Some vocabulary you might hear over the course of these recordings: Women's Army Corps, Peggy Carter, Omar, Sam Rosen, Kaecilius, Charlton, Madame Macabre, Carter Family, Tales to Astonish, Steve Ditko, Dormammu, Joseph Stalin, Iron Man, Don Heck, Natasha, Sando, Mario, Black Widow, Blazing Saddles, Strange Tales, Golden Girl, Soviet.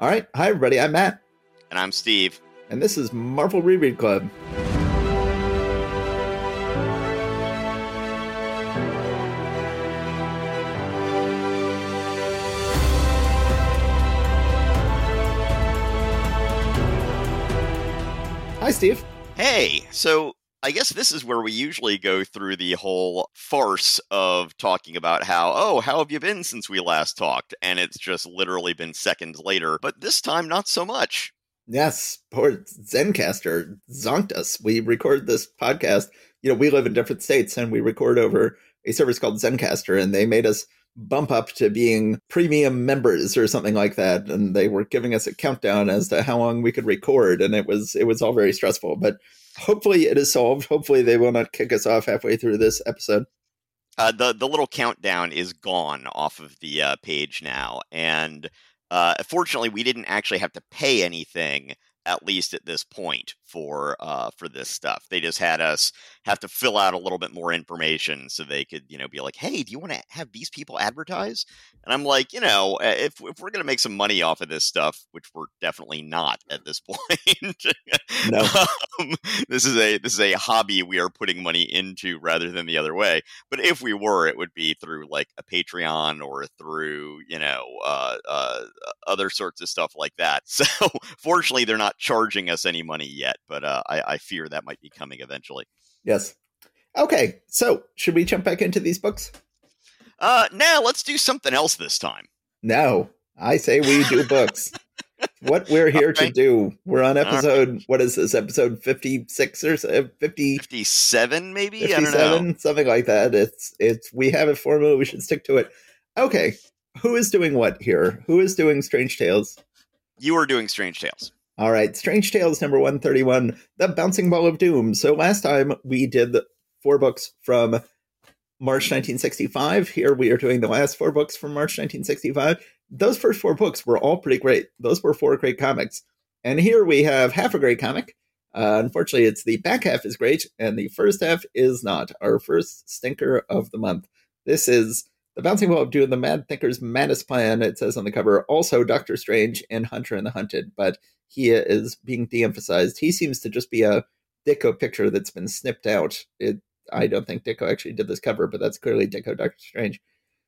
All right. Hi, everybody. I'm Matt. And I'm Steve. And this is Marvel Reread Club. Hi, Steve. Hey. So I guess this is where we usually go through the whole farce of talking about how have you been since we last talked? And it's just literally been seconds later, but this time not so much. Yes, poor Zencaster zonked us. We record this podcast. You know, we live in different states and we record over a service called Zencaster, and they made us bump up to being premium members or something like that. And they were giving us a countdown as to how long we could record. And it was all very stressful, but hopefully it is solved. Hopefully they will not kick us off halfway through this episode. The little countdown is gone off of the page now. And fortunately, we didn't actually have to pay anything, at least at this point, for this stuff. They just had us have to fill out a little bit more information so they could, you know, be like, hey, do you want to have these people advertise? And I'm like, you know, if we're going to make some money off of this stuff, which we're definitely not at this point, no. This is a hobby we are putting money into rather than the other way. But if we were, it would be through like a Patreon or through, you know, other sorts of stuff like that. So fortunately, they're not charging us any money yet, but I fear that might be coming eventually. Yes. Okay, so should we jump back into these books? No, let's do something else this time. No, I say we do books. What we're here to do. We're on episode, What is this, episode 56 or 50? 57 maybe? 57, I don't know. Something like that. It's we have a formula, we should stick to it. Okay, who is doing what here? Who is doing Strange Tales? You are doing Strange Tales. All right, Strange Tales number 131, The Bouncing Ball of Doom. So last time we did the 4 books from March 1965. Here we are doing the last 4 books from March 1965. Those first 4 books were all pretty great. Those were 4 great comics. And here we have half a great comic. Unfortunately, it's the back half is great, and the first half is not. Our first stinker of the month. This is The Bouncing Ball of Doom, The Mad Thinker's Maddest Plan. It says on the cover, also Doctor Strange and Hunter and the Hunted, but he is being de-emphasized. He seems to just be a Ditko picture that's been snipped out. I don't think Ditko actually did this cover, but that's clearly Ditko Doctor Strange.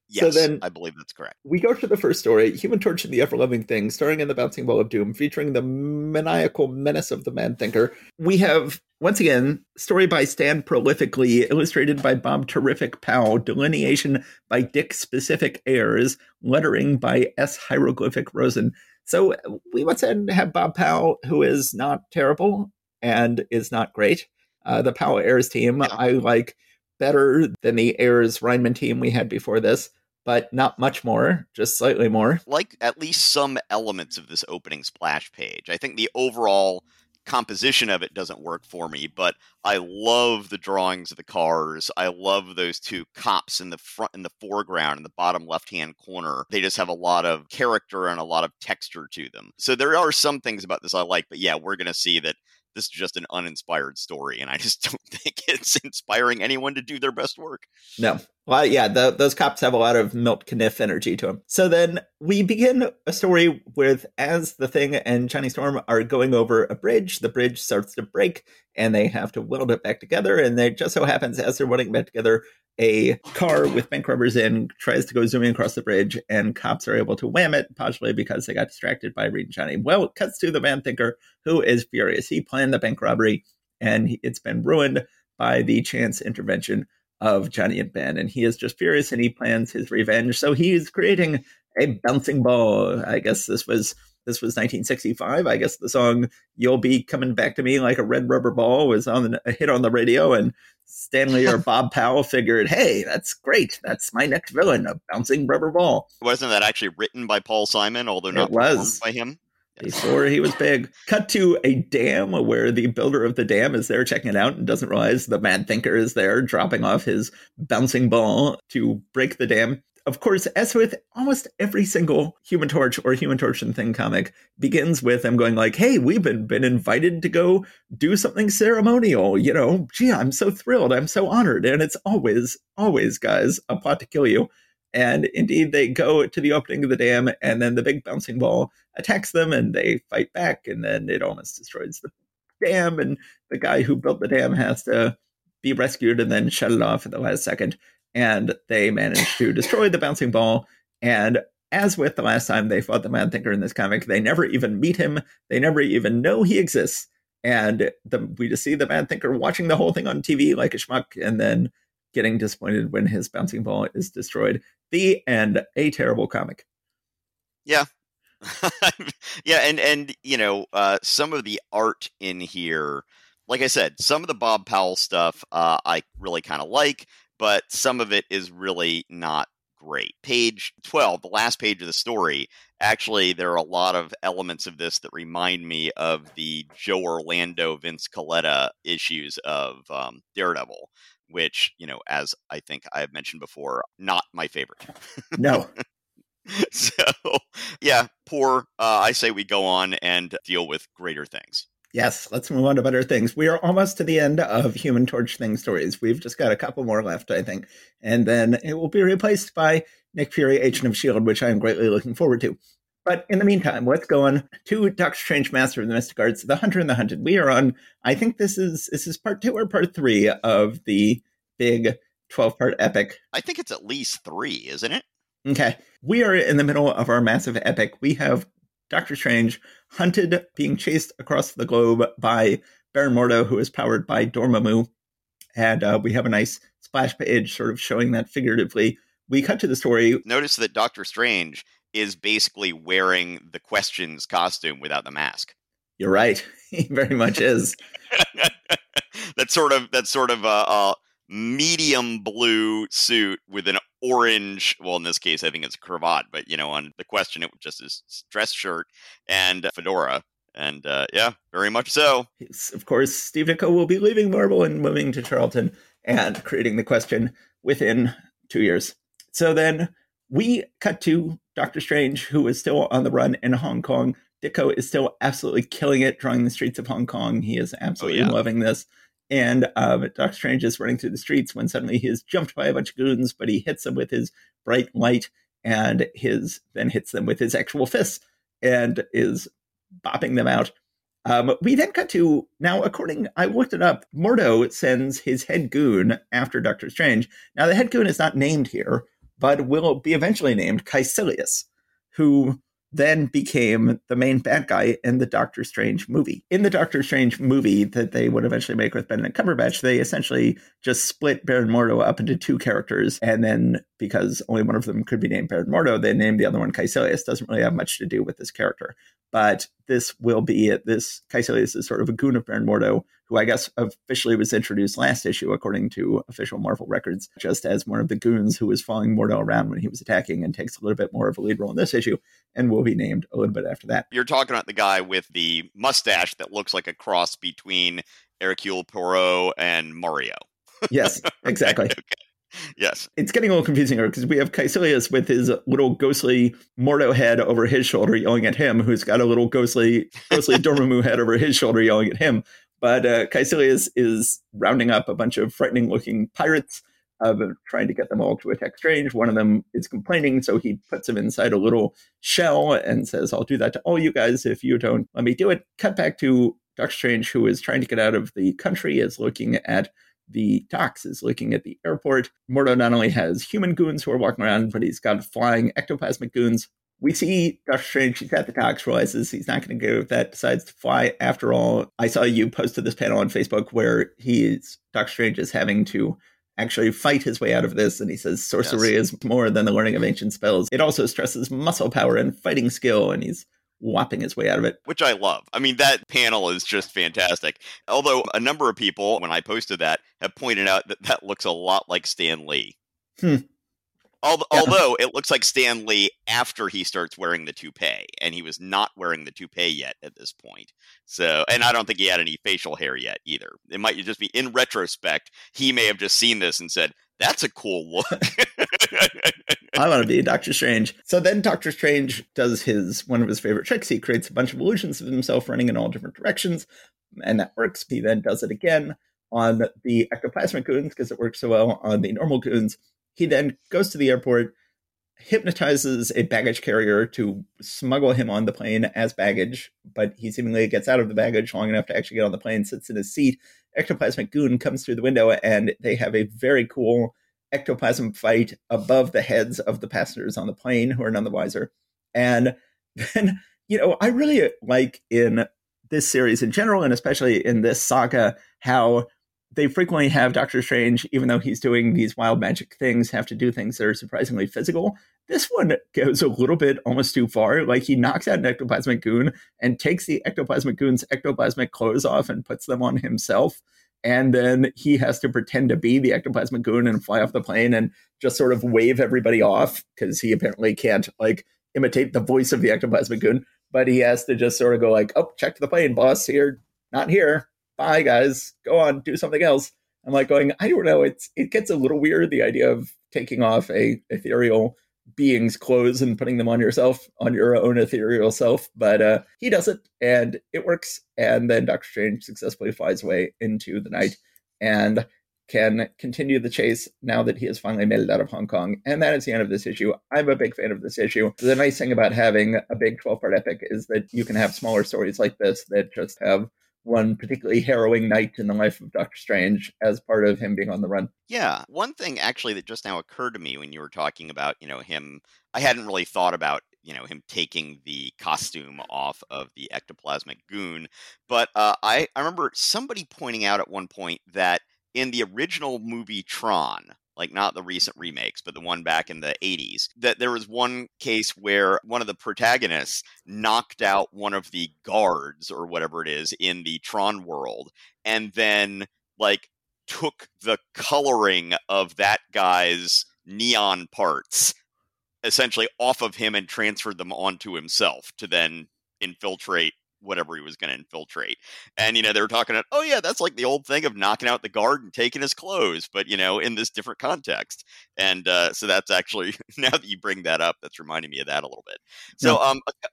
Yes, so then I believe that's correct. We go to the first story, Human Torch and the Ever-Loving Thing, starring in The Bouncing Ball of Doom, featuring the maniacal menace of the Mad Thinker. We have, once again, story by Stan Prolifically, illustrated by Bob Terrific Powell, delineation by Dick Specific Ayers, lettering by S. Hieroglyphic Rosen. So we once again have Bob Powell, who is not terrible and is not great. The Powell Ayers team I like better than the Ayers-Reinman team we had before this, but not much more, just slightly more. Like at least some elements of this opening splash page. I think the overall composition of it doesn't work for me, but I love the drawings of the cars. I love those two cops in the foreground in the bottom left-hand corner. They just have a lot of character and a lot of texture to them. So there are some things about this I like, but yeah, we're going to see that this is just an uninspired story, and I just don't think it's inspiring anyone to do their best work. No. Well, yeah, those cops have a lot of Milt Kniff energy to them. So then we begin a story with, as the Thing and Johnny Storm are going over a bridge, the bridge starts to break, and they have to weld it back together, and it just so happens, as they're welding back together, a car with bank rubbers in tries to go zooming across the bridge, and cops are able to wham it, possibly because they got distracted by Reed and Johnny. Well, it cuts to the Mad Thinker, who is furious. He planned the bank robbery, and it's been ruined by the chance intervention of Johnny and Ben, and he is just furious, and he plans his revenge. So he's creating a bouncing ball. I guess this was 1965. I guess the song "You'll Be Coming Back to Me Like a Red Rubber Ball" was on a hit on the radio, and Stan Lee or Bob Powell figured, hey, that's great. That's my next villain, a bouncing rubber ball. Wasn't that actually written by Paul Simon, although not performed by him? Before he was big. Cut to a dam where the builder of the dam is there checking it out and doesn't realize the Mad Thinker is there dropping off his bouncing ball to break the dam. Of course, as with almost every single Human Torch or Human Torch and Thing comic, begins with them going like, hey, we've been invited to go do something ceremonial. You know, gee, I'm so thrilled. I'm so honored. And it's always, guys, a plot to kill you. And indeed, they go to the opening of the dam, and then the big bouncing ball attacks them, and they fight back, and then it almost destroys the dam, and the guy who built the dam has to be rescued and then shut it off at the last second. And they manage to destroy the bouncing ball. And as with the last time they fought the Mad Thinker in this comic, they never even meet him. They never even know he exists. And we just see the Mad Thinker watching the whole thing on TV like a schmuck, and then getting disappointed when his bouncing ball is destroyed. The end. A terrible comic. Yeah. Yeah, and you know, some of the art in here, like I said, some of the Bob Powell stuff I really kind of like, but some of it is really not great. Page 12, the last page of the story, actually, there are a lot of elements of this that remind me of the Joe Orlando, Vince Coletta issues of Daredevil, which, you know, as I think I have mentioned before, not my favorite. No. So, yeah, poor. I say we go on and deal with greater things. Yes, let's move on to better things. We are almost to the end of Human Torch Thing stories. We've just got a couple more left, I think. And then it will be replaced by Nick Fury, Agent of S.H.I.E.L.D., which I am greatly looking forward to. But in the meantime, let's go on to Doctor Strange, Master of the Mystic Arts, The Hunter and the Hunted. We are on, I think this is part 2 or part 3 of the big 12-part epic. I think it's at least 3, isn't it? Okay. We are in the middle of our massive epic. We have Doctor Strange hunted, being chased across the globe by Baron Mordo, who is powered by Dormammu. And we have a nice splash page sort of showing that figuratively. We cut to the story. Notice that Doctor Strange is basically wearing the Question's costume without the mask. You're right. He very much is. That's sort of a medium blue suit with an orange, well, in this case, I think it's a cravat, but, you know, on the Question, it was just his dress shirt and fedora. And yeah, very much so. Yes, of course, Steve Ditko will be leaving Marvel and moving to Charlton and creating the Question within 2 years. So then we cut to Doctor Strange, who is still on the run in Hong Kong. Ditko is still absolutely killing it, drawing the streets of Hong Kong. He is absolutely loving this. And Doctor Strange is running through the streets when suddenly he is jumped by a bunch of goons, but he hits them with his bright light and then hits them with his actual fists and is bopping them out. We then cut to, now according, I looked it up, Mordo sends his head goon after Doctor Strange. Now the head goon is not named here, but will be eventually named Kaecilius, who then became the main bad guy in the Doctor Strange movie. In the Doctor Strange movie that they would eventually make with Benedict Cumberbatch, they essentially just split Baron Mordo up into two characters. And then because only one of them could be named Baron Mordo, they named the other one Kaecilius. Doesn't really have much to do with this character. But this will be it. This Kaecilius is sort of a goon of Baron Mordo, who I guess officially was introduced last issue, according to official Marvel records, just as one of the goons who was following Mordo around when he was attacking, and takes a little bit more of a lead role in this issue and will be named a little bit after that. You're talking about the guy with the mustache that looks like a cross between Hercule Poirot and Mario. Yes, exactly. Okay. Yes. It's getting a little confusing here because we have Kaecilius with his little ghostly Mordo head over his shoulder yelling at him, who's got a little ghostly Dormammu head over his shoulder yelling at him. But Kaecilius is rounding up a bunch of frightening looking pirates, trying to get them all to attack Strange. One of them is complaining, so he puts him inside a little shell and says, I'll do that to all you guys if you don't let me do it. Cut back to Doctor Strange, who is trying to get out of the country, is looking at the docks, is looking at the airport. Mordo not only has human goons who are walking around, but he's got flying ectoplasmic goons. We see Doctor Strange, he's at the docks, realizes he's not going to go with that, decides to fly after all. I saw you posted this panel on Facebook where Doctor Strange is having to actually fight his way out of this, and he says sorcery is more than the learning of ancient spells. It also stresses muscle power and fighting skill, and he's whopping his way out of it. Which I love. I mean, that panel is just fantastic. Although a number of people, when I posted that, have pointed out that looks a lot like Stan Lee. Although it looks like Stan Lee after he starts wearing the toupee, and he was not wearing the toupee yet at this point. So, and I don't think he had any facial hair yet either. It might just be, in retrospect, he may have just seen this and said, that's a cool look. I want to be Doctor Strange. So then Doctor Strange does one of his favorite tricks. He creates a bunch of illusions of himself running in all different directions, and that works. He then does it again on the ectoplasmic goons because it works so well on the normal goons. He then goes to the airport, hypnotizes a baggage carrier to smuggle him on the plane as baggage, but he seemingly gets out of the baggage long enough to actually get on the plane, sits in his seat. Ectoplasmic Goon comes through the window, and they have a very cool ectoplasm fight above the heads of the passengers on the plane, who are none the wiser. And then, you know, I really like in this series in general, and especially in this saga, how they frequently have Doctor Strange, even though he's doing these wild magic things, have to do things that are surprisingly physical. This one goes a little bit almost too far. Like, he knocks out an ectoplasmic goon and takes the ectoplasmic goon's ectoplasmic clothes off and puts them on himself. And then he has to pretend to be the ectoplasmic goon and fly off the plane and just sort of wave everybody off, because he apparently can't, like, imitate the voice of the ectoplasmic goon. But he has to just sort of go like, oh, check to the plane, boss. Here, not here. Bye, guys. Go on, do something else. I'm like going, I don't know. It gets a little weird, the idea of taking off a ethereal being's clothes and putting them on yourself, on your own ethereal self. But he does it, and it works. And then Doctor Strange successfully flies away into the night and can continue the chase now that he has finally made it out of Hong Kong. And that is the end of this issue. I'm a big fan of this issue. The nice thing about having a big 12-part epic is that you can have smaller stories like this that just have one particularly harrowing night in the life of Doctor Strange as part of him being on the run. Yeah. One thing actually that just now occurred to me when you were talking about, you know, him, I hadn't really thought about, you know, him taking the costume off of the ectoplasmic goon. But I remember somebody pointing out at one point that in the original movie Tron, like not the recent remakes, but the one back in the 80s, that there was one case where one of the protagonists knocked out one of the guards or whatever it is in the Tron world, and then like took the coloring of that guy's neon parts essentially off of him and transferred them onto himself to then infiltrate whatever he was going to infiltrate. And, you know, they were talking about, oh yeah, that's like the old thing of knocking out the guard and taking his clothes, but, you know, in this different context. And so that's actually, now that you bring that up, that's reminding me of that a little bit. So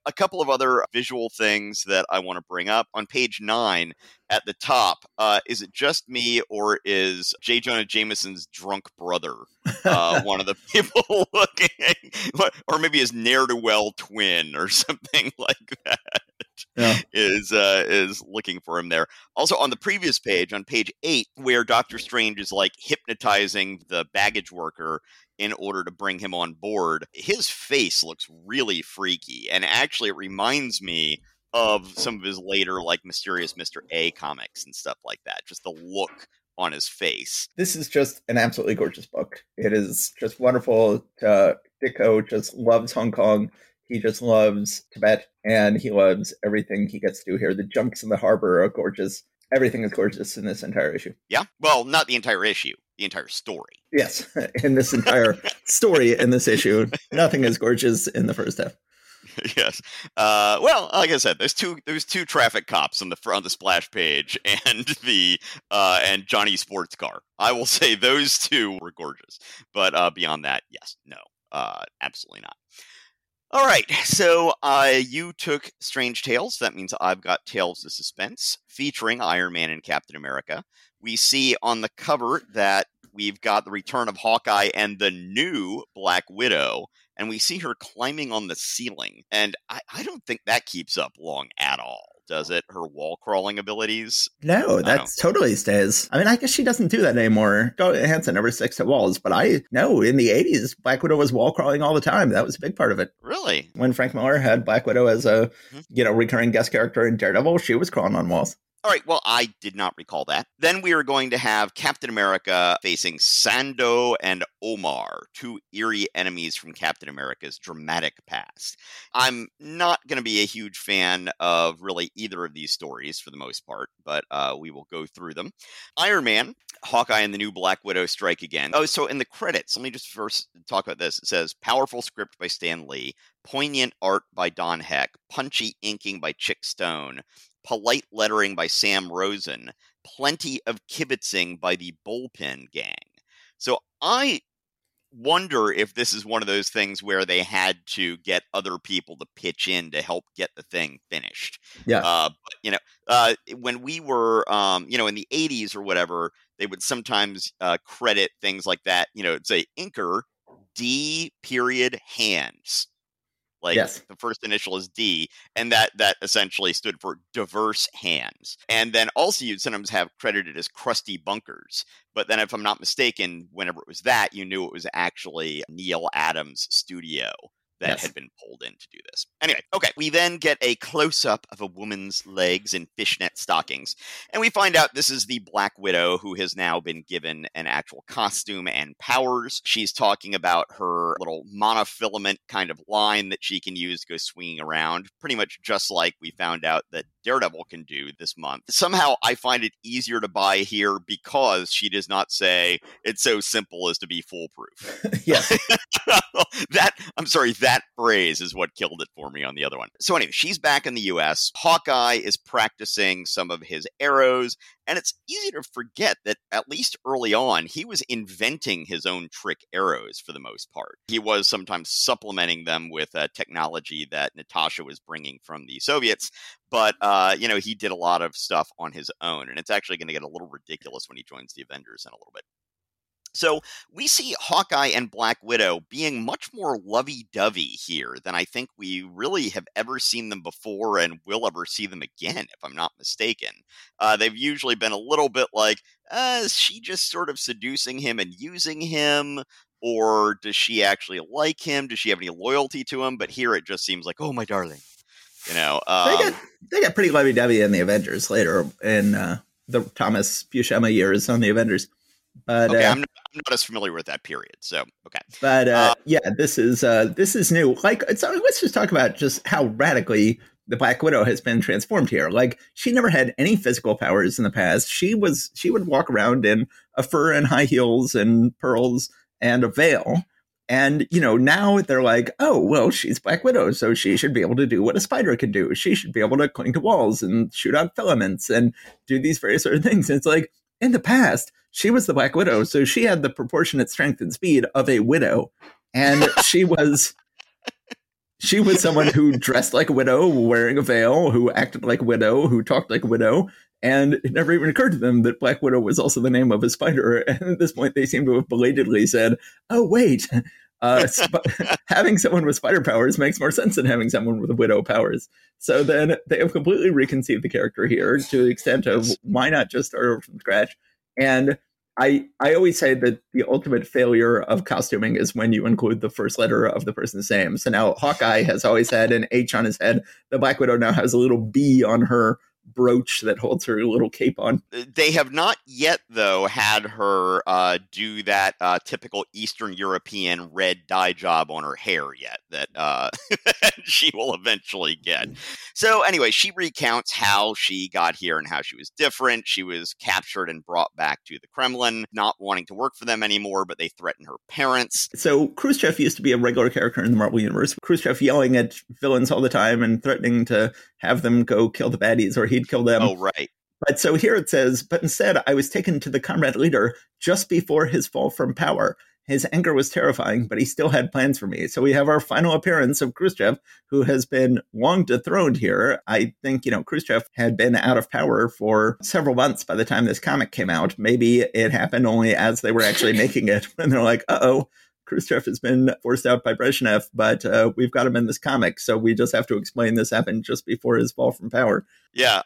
a couple of other visual things that I want to bring up. On page 9 at the top, is it just me, or is J. Jonah Jameson's drunk brother one of the people looking at, or maybe his ne'er-do-well twin or something like that? Yeah. Is looking for him there. Also on the previous page, on page 8, where Doctor Strange is like hypnotizing the baggage worker in order to bring him on board, his face looks really freaky. And actually it reminds me of some of his later like Mysterious Mr. A comics and stuff like that. Just the look on his face. This is just an absolutely gorgeous book. It is just wonderful. Ditko just loves Hong Kong. He just loves Tibet, and he loves everything he gets to do here. The junks in the harbor are gorgeous. Everything is gorgeous in this entire issue. Yeah. Well, not the entire issue, the entire story. Yes. In this entire story, in this issue, nothing is gorgeous in the first half. Yes. Well, like I said, there's two traffic cops on the front, on the splash page, and the and Johnny's sports car. I will say those two were gorgeous, but beyond that, yes, no, absolutely not. All right, so you took Strange Tales. That means I've got Tales of Suspense featuring Iron Man and Captain America. We see on the cover that we've got the return of Hawkeye and the new Black Widow, and we see her climbing on the ceiling. And I don't think that keeps up long at all, does it? Her wall crawling abilities? No, that totally stays. I mean, I guess she doesn't do that anymore. Hansen never sticks to walls, but I know in the 80s, Black Widow was wall crawling all the time. That was a big part of it. Really? When Frank Miller had Black Widow as a recurring guest character in Daredevil, she was crawling on walls. All right, well, I did not recall that. Then we are going to have Captain America facing Sando and Omar, two eerie enemies from Captain America's dramatic past. I'm not going to be a huge fan of really either of these stories for the most part, but we will go through them. Iron Man, Hawkeye, and the new Black Widow strike again. Oh, so in the credits, let me just first talk about this. It says, powerful script by Stan Lee, poignant art by Don Heck, punchy inking by Chick Stone, polite lettering by Sam Rosen, plenty of kibitzing by the bullpen gang. So I wonder if this is one of those things where they had to get other people to pitch in to help get the thing finished. Yeah. But, you know, when we were, in the 80s or whatever, they would sometimes credit things like that, you know, say inker D period hands. Like, yes. The first initial is D, and that essentially stood for diverse hands. And then also you'd sometimes have credited as crusty bunkers. But then if I'm not mistaken, whenever it was that, you knew it was actually Neil Adams' studio that had been pulled in to do this. Anyway, okay. We then get a close-up of a woman's legs in fishnet stockings. And we find out this is the Black Widow, who has now been given an actual costume and powers. She's talking about her little monofilament kind of line that she can use to go swinging around, pretty much just like we found out that Daredevil can do this month. Somehow I find it easier to buy here because she does not say it's so simple as to be foolproof. Yes. That phrase is what killed it for me on the other one. So anyway, she's back in the U.S. Hawkeye is practicing some of his arrows, and it's easy to forget that at least early on, he was inventing his own trick arrows for the most part. He was sometimes supplementing them with technology that Natasha was bringing from the Soviets, but he did a lot of stuff on his own, and it's actually going to get a little ridiculous when he joins the Avengers in a little bit. So we see Hawkeye and Black Widow being much more lovey-dovey here than I think we really have ever seen them before and will ever see them again, if I'm not mistaken. They've usually been a little bit like, is she just sort of seducing him and using him? Or does she actually like him? Does she have any loyalty to him? But here it just seems like, oh, my darling. They got pretty lovey-dovey in the Avengers later in the Thomas Buscema years on the Avengers. But, okay, I'm not as familiar with that period, so okay. But this is new. Like, let's just talk about just how radically the Black Widow has been transformed here. Like, she never had any physical powers in the past. She would walk around in a fur and high heels and pearls and a veil. And, now they're like, oh, well, she's Black Widow, so she should be able to do what a spider can do. She should be able to cling to walls and shoot out filaments and do these various sort of things. And it's like, in the past, she was the Black Widow, so she had the proportionate strength and speed of a widow, and she was someone who dressed like a widow, wearing a veil, who acted like a widow, who talked like a widow, and it never even occurred to them that Black Widow was also the name of a spider, and at this point they seem to have belatedly said, oh, wait, having someone with spider powers makes more sense than having someone with widow powers. So then they have completely reconceived the character here to the extent of why not just start over from scratch. And I always say that the ultimate failure of costuming is when you include the first letter of the person's name. So now Hawkeye has always had an H on his head. The Black Widow now has a little B on her brooch that holds her little cape on. They have not yet, though, had her do that typical Eastern European red dye job on her hair yet that she will eventually get. So anyway, she recounts how she got here and how she was different. She was captured and brought back to the Kremlin, not wanting to work for them anymore, but they threaten her parents. So Khrushchev used to be a regular character in the Marvel Universe. Khrushchev yelling at villains all the time and threatening to have them go kill the baddies, or he'd kill them. Oh, right. But so here it says, but instead I was taken to the comrade leader just before his fall from power. His anger was terrifying, but he still had plans for me. So we have our final appearance of Khrushchev, who has been long dethroned here. I think, Khrushchev had been out of power for several months by the time this comic came out. Maybe it happened only as they were actually making it when they're like, uh-oh, Khrushchev has been forced out by Brezhnev, but we've got him in this comic, so we just have to explain this happened just before his fall from power. Yeah.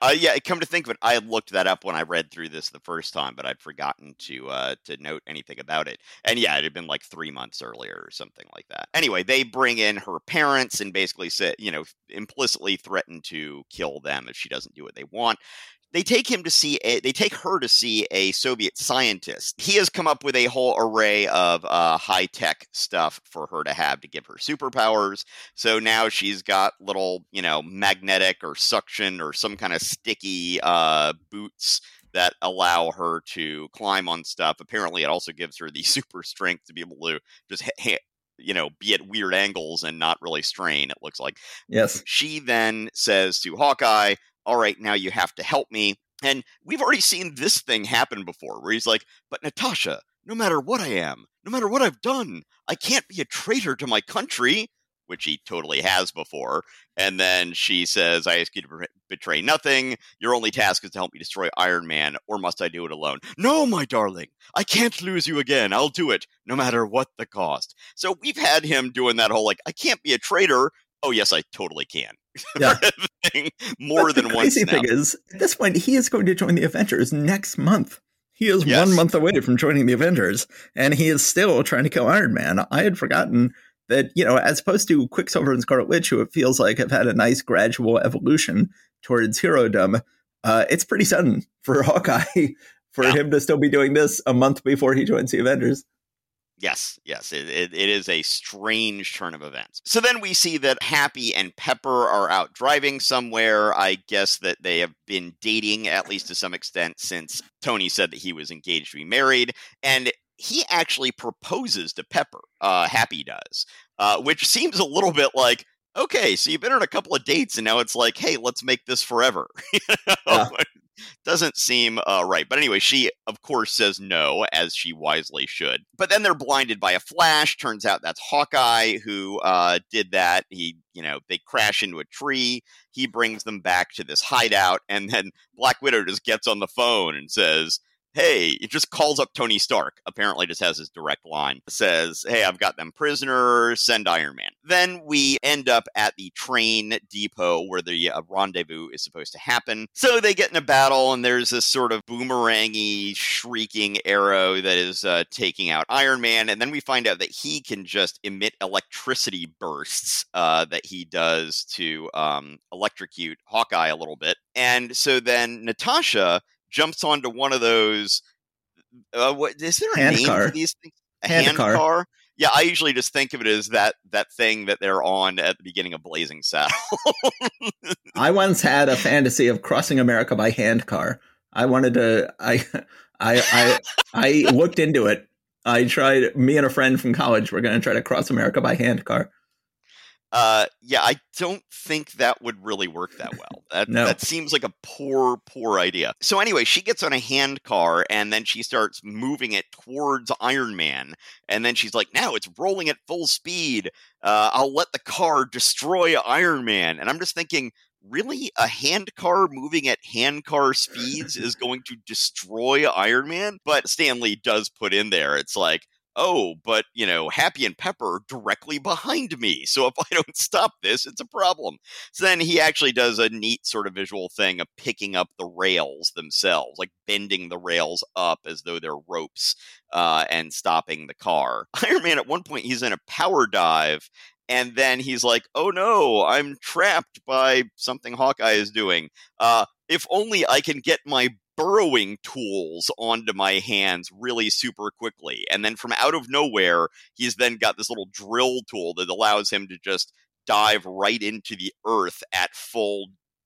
Come to think of it, I looked that up when I read through this the first time, but I'd forgotten to note anything about it. And yeah, it had been like 3 months earlier or something like that. Anyway, they bring in her parents and basically say, implicitly threaten to kill them if she doesn't do what they want. They take her to see a Soviet scientist. He has come up with a whole array of high-tech stuff for her to have to give her superpowers. So now she's got little, magnetic or suction or some kind of sticky boots that allow her to climb on stuff. Apparently, it also gives her the super strength to be able to just be at weird angles and not really strain, it looks like. Yes. She then says to Hawkeye, all right, now you have to help me. And we've already seen this thing happen before, where he's like, but Natasha, no matter what I am, no matter what I've done, I can't be a traitor to my country. which he totally has before. And then she says, I ask you to betray nothing. Your only task is to help me destroy Iron Man, or must I do it alone? No, my darling, I can't lose you again. I'll do it, no matter what the cost. So we've had him doing that whole, like, I can't be a traitor. Oh, yes, I totally can. Yeah. More than once now. The crazy thing is, at this point, he is going to join the Avengers next month. He is 1 month away from joining the Avengers, and he is still trying to kill Iron Man. I had forgotten that, you know, as opposed to Quicksilver and Scarlet Witch, who it feels like have had a nice gradual evolution towards herodom, it's pretty sudden for Hawkeye for him to still be doing this a month before he joins the Avengers. Yes. It is a strange turn of events. So then we see that Happy and Pepper are out driving somewhere. I guess that they have been dating, at least to some extent, since Tony said that he was engaged to be married. And he actually proposes to Pepper, Happy does, which seems a little bit like, okay, so you've been on a couple of dates, and now it's like, hey, let's make this forever. Doesn't seem right. But anyway, she, of course, says no, as she wisely should. But then they're blinded by a flash. Turns out that's Hawkeye who did that. He, you know, they crash into a tree. He brings them back to this hideout. And then Black Widow just gets on the phone and says, hey, it just calls up Tony Stark, apparently just has his direct line, says, hey, I've got them prisoner, send Iron Man. Then we end up at the train depot where the rendezvous is supposed to happen. So they get in a battle, and there's this sort of boomerangy, shrieking arrow that is taking out Iron Man. And then we find out that he can just emit electricity bursts that he does to electrocute Hawkeye a little bit. And so then Natasha jumps onto one of those, what is there a hand name car. For these things? A hand car. Yeah, I usually just think of it as that thing that they're on at the beginning of Blazing Saddles. I once had a fantasy of crossing America by hand car. I wanted to, I looked into it. I tried, me and a friend from college were going to try to cross America by hand car. Yeah, I don't think that would really work that well. That seems like a poor idea. So anyway, she gets on a hand car, and then she starts moving it towards Iron Man. And then she's like, now it's rolling at full speed. I'll let the car destroy Iron Man. And I'm just thinking, really? A hand car moving at hand car speeds is going to destroy Iron Man? But Stan Lee does put in there, it's like, oh, but, you know, Happy and Pepper directly behind me. So if I don't stop this, it's a problem. So then he actually does a neat sort of visual thing of picking up the rails themselves, like bending the rails up as though they're ropes and stopping the car. Iron Man, at one point, he's in a power dive. And then he's like, oh, no, I'm trapped by something Hawkeye is doing. If only I can get my burrowing tools onto my hands really super quickly. And then from out of nowhere, he's then got this little drill tool that allows him to just dive right into the earth at full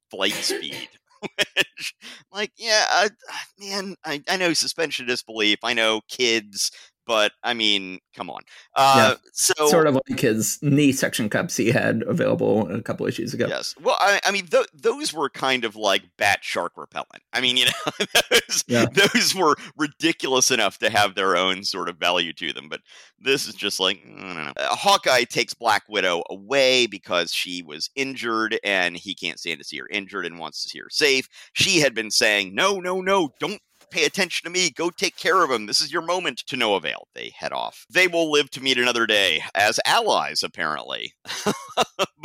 flight speed. Which, like, yeah, man, I know suspension of disbelief. I know kids, but I mean, come on. So sort of like his knee section cups he had available a couple issues ago. Yes. Well, I mean, those were kind of like bat shark repellent. I mean, you know, those were ridiculous enough to have their own sort of value to them. But this is just like, I don't know. Hawkeye takes Black Widow away because she was injured and he can't stand to see her injured and wants to see her safe. She had been saying, no, don't pay attention to me. Go take care of him. This is your moment. To no avail. They head off. They will live to meet another day as allies, apparently.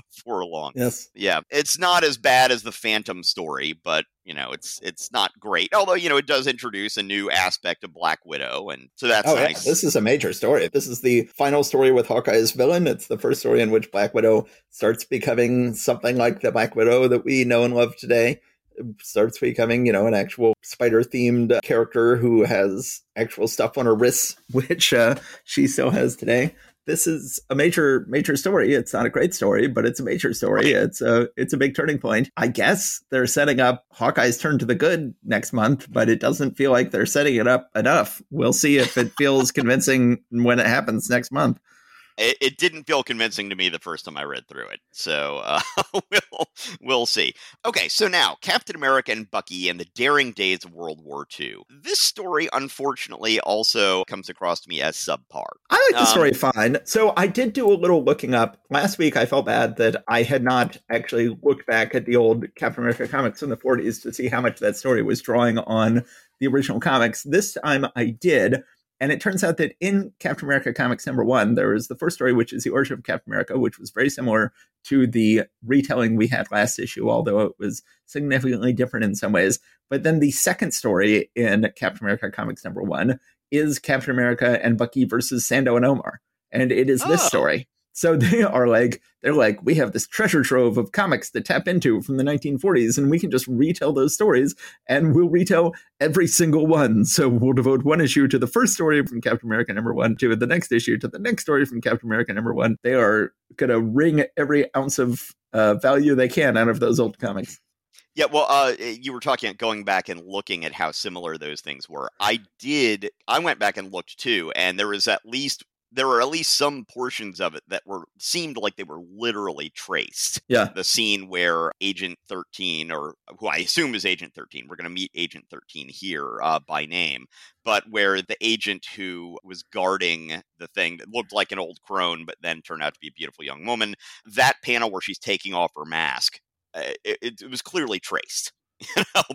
Before long. Yes. Yeah. It's not as bad as the Phantom story, but, you know, it's not great. Although, you know, it does introduce a new aspect of Black Widow. And so that's nice. Yeah. This is a major story. This is the final story with Hawkeye's villain. It's the first story in which Black Widow starts becoming something like the Black Widow that we know and love today. Starts becoming, you know, an actual spider-themed character who has actual stuff on her wrists, which she still has today. This is a major, major story. It's not a great story, but it's a major story. It's a big turning point. I guess they're setting up Hawkeye's turn to the good next month, but it doesn't feel like they're setting it up enough. We'll see if it feels convincing when it happens next month. It didn't feel convincing to me the first time I read through it, so we'll see. Okay, so now, Captain America and Bucky and the daring days of World War II. This story, unfortunately, also comes across to me as subpar. I like the story fine. So I did do a little looking up. Last week, I felt bad that I had not actually looked back at the old Captain America comics from the 40s to see how much that story was drawing on the original comics. This time, I did. And it turns out that in Captain America Comics number 1, there is the first story, which is the origin of Captain America, which was very similar to the retelling we had last issue, although it was significantly different in some ways. But then the second story in Captain America Comics number 1 is Captain America and Bucky versus Sando and Omar. And it is this story. So they are like, we have this treasure trove of comics to tap into from the 1940s, and we can just retell those stories, and we'll retell every single one. So we'll devote one issue to the first story from Captain America number 1, to the next issue, to the next story from Captain America number 1. They are going to wring every ounce of value they can out of those old comics. Yeah, well, you were talking about going back and looking at how similar those things were. I went back and looked too, and there were at least some portions of it that seemed like they were literally traced. Yeah. The scene where Agent 13, or who I assume is Agent 13, we're going to meet Agent 13 here by name, but where the agent who was guarding the thing that looked like an old crone, but then turned out to be a beautiful young woman, that panel where she's taking off her mask, it was clearly traced.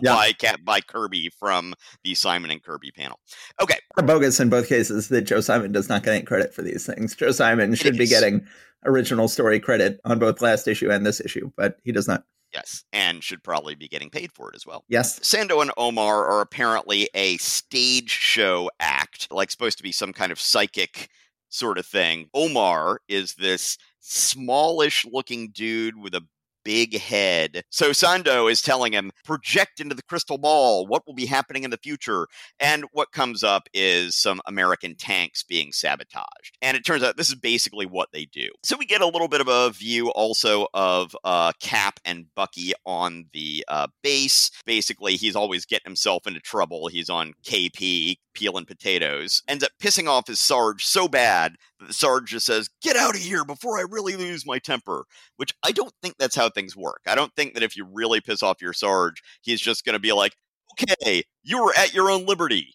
By Kirby from the Simon and Kirby panel. Okay. Bogus in both cases that Joe Simon does not get any credit for these things. Joe Simon should be getting original story credit on both last issue and this issue, but he does not. Yes, and should probably be getting paid for it as well. Yes. Sando and Omar are apparently a stage show act, like supposed to be some kind of psychic sort of thing. Omar is this smallish looking dude with a big head. So Sando is telling him, project into the crystal ball what will be happening in the future. And what comes up is some American tanks being sabotaged. And it turns out this is basically what they do. So we get a little bit of a view also of Cap and Bucky on the base. Basically, he's always getting himself into trouble. He's on KP, peeling potatoes. Ends up pissing off his Sarge so bad that the Sarge just says, get out of here before I really lose my temper. Which I don't think that's how things work. I don't think that if you really piss off your Sarge, he's just going to be like, okay, you were at your own liberty.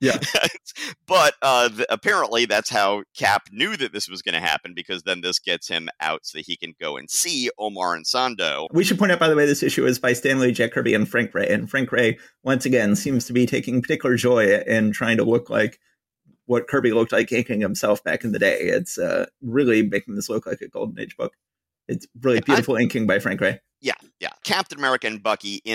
Yeah. But apparently that's how Cap knew that this was going to happen, because then this gets him out so that he can go and see Omar and Sando. We should point out, by the way, this issue is by Stan Lee, Jack Kirby, and Frank Ray. And Frank Ray, once again, seems to be taking particular joy in trying to look like what Kirby looked like inking himself back in the day. It's really making this look like a Golden Age book. It's really beautiful inking by Frank Ray. Yeah, yeah. Captain America and Bucky we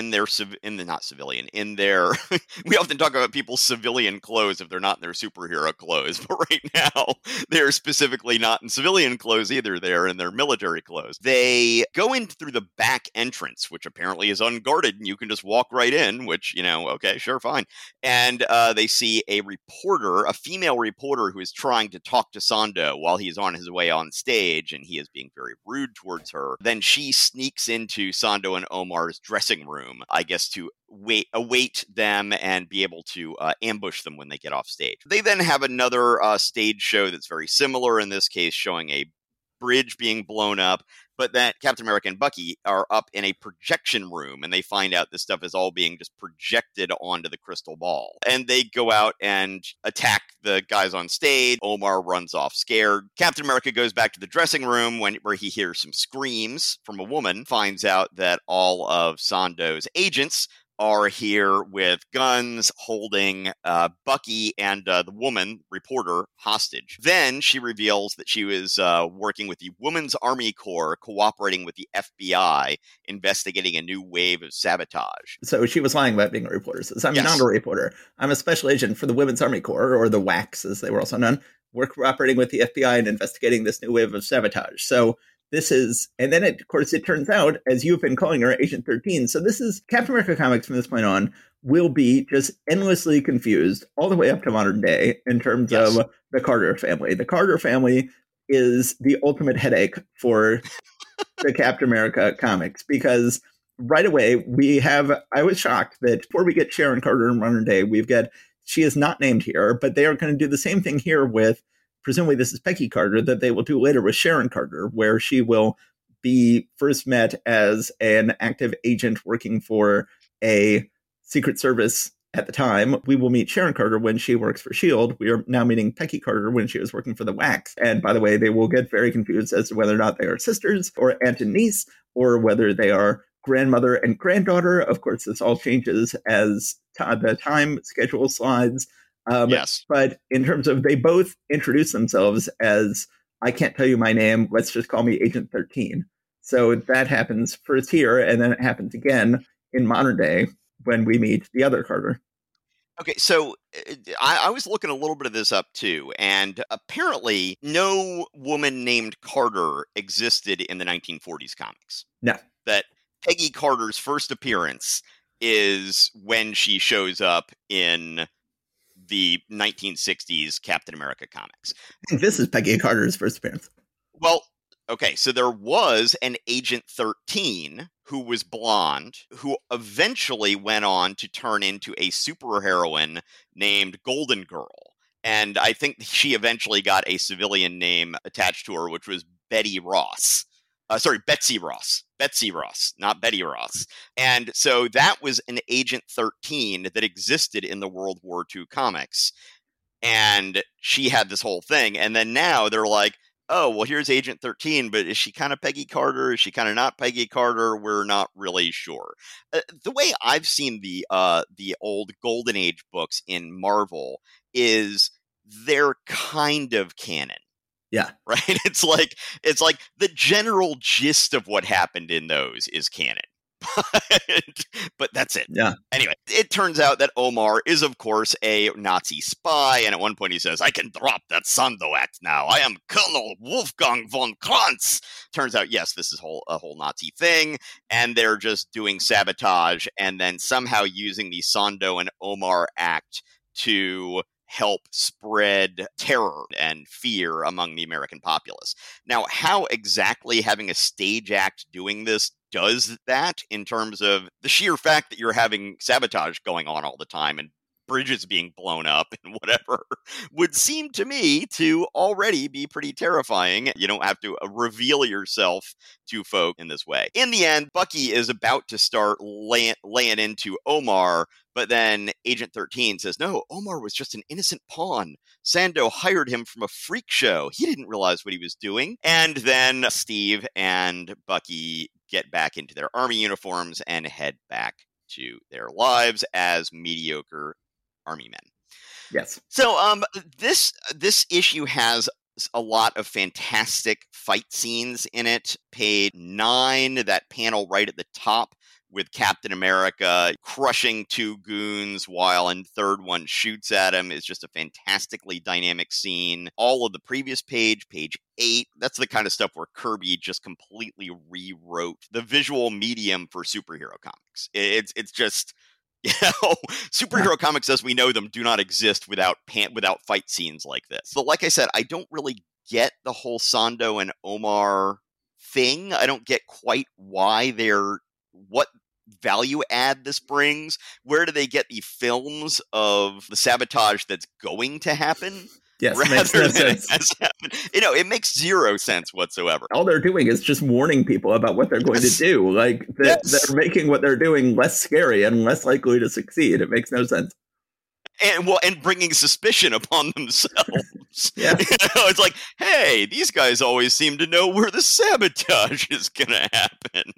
often talk about people's civilian clothes if they're not in their superhero clothes, but right now they're specifically not in civilian clothes either. They're in their military clothes. They go in through the back entrance, which apparently is unguarded and you can just walk right in, which, okay, sure, fine. And they see a reporter, a female reporter, who is trying to talk to Sando while he's on his way on stage, and he is being very rude towards her. Then she sneaks into Sando and Omar's dressing room, I guess, to await them and be able to ambush them when they get off stage. They then have another stage show that's very similar, in this case showing a bridge being blown up, but that Captain America and Bucky are up in a projection room, and they find out this stuff is all being just projected onto the crystal ball. And they go out and attack the guys on stage. Omar runs off scared. Captain America goes back to the dressing room where he hears some screams from a woman, finds out that all of Sando's agents are here with guns, holding Bucky and the woman, reporter, hostage. Then she reveals that she was working with the Women's Army Corps, cooperating with the FBI, investigating a new wave of sabotage. So she was lying about being a reporter. Says, I'm not a reporter. I'm a special agent for the Women's Army Corps, or the WACs, as they were also known. We're cooperating with the FBI and investigating this new wave of sabotage. So this is, and then of course it turns out, as you've been calling her, Agent 13. So this is, Captain America comics from this point on will be just endlessly confused all the way up to modern day in terms of the Carter family. The Carter family is the ultimate headache for the Captain America comics, because right away I was shocked that before we get Sharon Carter in modern day, she is not named here, but they are going to do the same thing here with presumably this is Peggy Carter, that they will do later with Sharon Carter, where she will be first met as an active agent working for a Secret Service at the time. We will meet Sharon Carter when she works for S.H.I.E.L.D. We are now meeting Peggy Carter when she was working for the WAX. And by the way, they will get very confused as to whether or not they are sisters or aunt and niece, or whether they are grandmother and granddaughter. Of course, this all changes as the time schedule slides. Yes. But in terms of, they both introduce themselves as, I can't tell you my name, let's just call me Agent 13. So that happens first here, and then it happens again in modern day when we meet the other Carter. Okay, so I was looking a little bit of this up too, and apparently no woman named Carter existed in the 1940s comics. No. That Peggy Carter's first appearance is when she shows up in the 1960s Captain America comics. I think this is Peggy Carter's first appearance. Well, okay, so there was an Agent 13 who was blonde, who eventually went on to turn into a superheroine named Golden Girl. And I think she eventually got a civilian name attached to her, which was Betsy Ross, not Betty Ross. And so that was an Agent 13 that existed in the World War II comics. And she had this whole thing. And then now they're like, oh, well, here's Agent 13, but is she kind of Peggy Carter? Is she kind of not Peggy Carter? We're not really sure. The way I've seen the old Golden Age books in Marvel is they're kind of canon. Yeah. Right? It's like the general gist of what happened in those is canon. But that's it. Yeah. Anyway, it turns out that Omar is, of course, a Nazi spy. And at one point he says, I can drop that Sando act now. I am Colonel Wolfgang von Krantz. Turns out, yes, this is a whole Nazi thing. And they're just doing sabotage and then somehow using the Sando and Omar act to help spread terror and fear among the American populace. Now, how exactly having a stage act doing this does that in terms of the sheer fact that you're having sabotage going on all the time and bridges being blown up and whatever would seem to me to already be pretty terrifying. You don't have to reveal yourself to folk in this way. In the end, Bucky is about to start laying into Omar, but then Agent 13 says, no, Omar was just an innocent pawn. Sando hired him from a freak show. He didn't realize what he was doing. And then Steve and Bucky get back into their army uniforms and head back to their lives as mediocre army men. Yes. So this issue has a lot of fantastic fight scenes in it. Page 9, that panel right at the top with Captain America crushing two goons while a third one shoots at him is just a fantastically dynamic scene. All of the previous page 8, that's the kind of stuff where Kirby just completely rewrote the visual medium for superhero comics. It's just, you know, superhero comics as we know them do not exist without fight scenes like this. But like I said, I don't really get the whole Sando and Omar thing. I don't get quite why they're, what value add this brings. Where do they get the films of the sabotage that's going to happen? Yes, rather makes no sense. You know, it makes zero sense whatsoever. All they're doing is just warning people about what they're going to do. Like, they're making what they're doing less scary and less likely to succeed. It makes no sense. And bringing suspicion upon themselves. Yeah. You know, it's like, hey, these guys always seem to know where the sabotage is going to happen.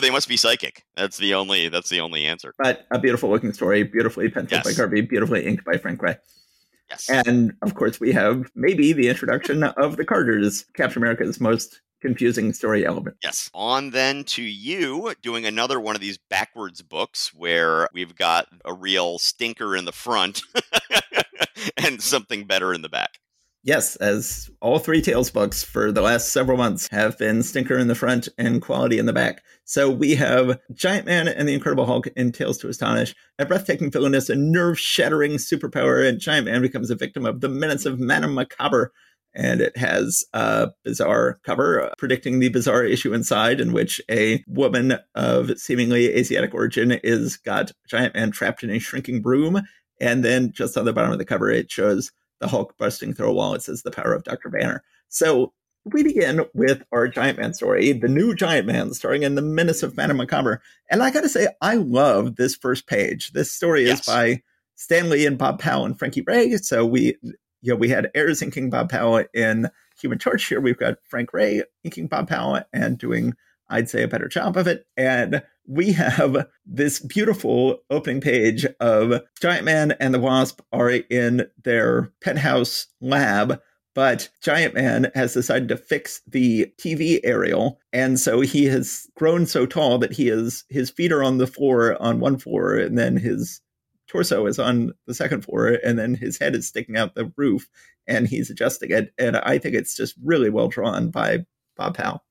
They must be psychic. That's the only answer. But a beautiful looking story, beautifully penciled by Kirby, beautifully inked by Frank Gray. Yes. And of course we have maybe the introduction of the Carters, Captain America's most confusing story element. Yes. On then to you doing another one of these backwards books where we've got a real stinker in the front and something better in the back. Yes, as all three Tales books for the last several months have been stinker in the front and quality in the back. So we have Giant Man and the Incredible Hulk in Tales to Astonish. A breathtaking villainous and nerve-shattering superpower, and Giant Man becomes a victim of the menace of Madame Macabre. And it has a bizarre cover predicting the bizarre issue inside, in which a woman of seemingly Asiatic origin is got Giant Man trapped in a shrinking room. And then just on the bottom of the cover, it shows the Hulk busting through a wall. It says the power of Dr. Banner. So we begin with our Giant Man story, The New Giant Man, starring in The Menace of Madame Macabre. And I got to say, I love this first page. This story is by Stan Lee and Bob Powell and Frankie Ray. So we had Ayers inking Bob Powell in Human Torch. Here we've got Frank Ray inking Bob Powell and doing, I'd say, a better job of it. And we have this beautiful opening page of Giant Man and the Wasp are in their penthouse lab, but Giant Man has decided to fix the TV aerial. And so he has grown so tall that his feet are on the floor on one floor, and then his torso is on the second floor, and then his head is sticking out the roof and he's adjusting it. And I think it's just really well drawn by Bob Powell.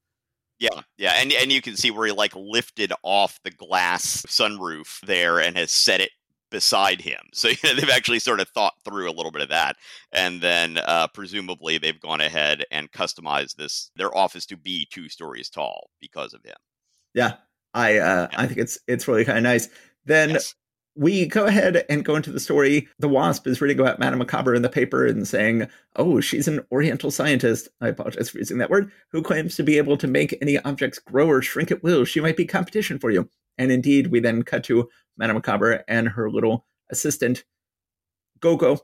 Yeah. And you can see where he lifted off the glass sunroof there and has set it beside him. So they've actually sort of thought through a little bit of that. And then presumably they've gone ahead and customized this, their office, to be 2 stories tall because of him. Yeah. I think it's really kind of nice. Then we go ahead and go into the story. The Wasp is reading about Madame Macabre in the paper and saying, oh, she's an oriental scientist, I apologize for using that word, who claims to be able to make any objects grow or shrink at will. She might be competition for you. And indeed, we then cut to Madame Macabre and her little assistant, Gogo.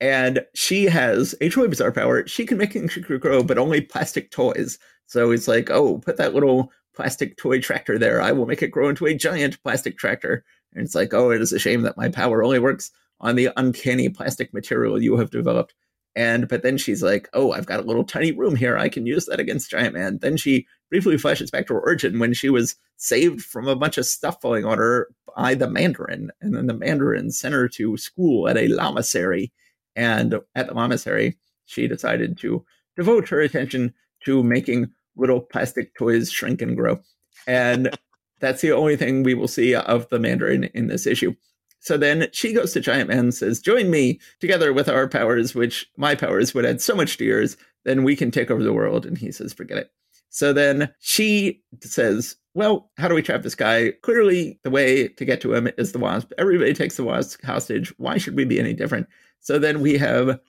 And she has a truly bizarre power. She can make things grow, but only plastic toys. So it's like, oh, put that little plastic toy tractor there. I will make it grow into a giant plastic tractor. And it's like, oh, it is a shame that my power only works on the uncanny plastic material you have developed. But then she's like, oh, I've got a little tiny room here. I can use that against Giant Man. Then she briefly flashes back to her origin when she was saved from a bunch of stuff falling on her by the Mandarin. And then the Mandarin sent her to school at a lamasery. And at the lamasery, she decided to devote her attention to making little plastic toys shrink and grow. And that's the only thing we will see of the Mandarin in this issue. So then she goes to Giant Man and says, join me together with our powers, which my powers would add so much to yours, then we can take over the world. And he says, forget it. So then she says, well, how do we trap this guy? Clearly the way to get to him is the Wasp. Everybody takes the Wasp hostage. Why should we be any different? So then we have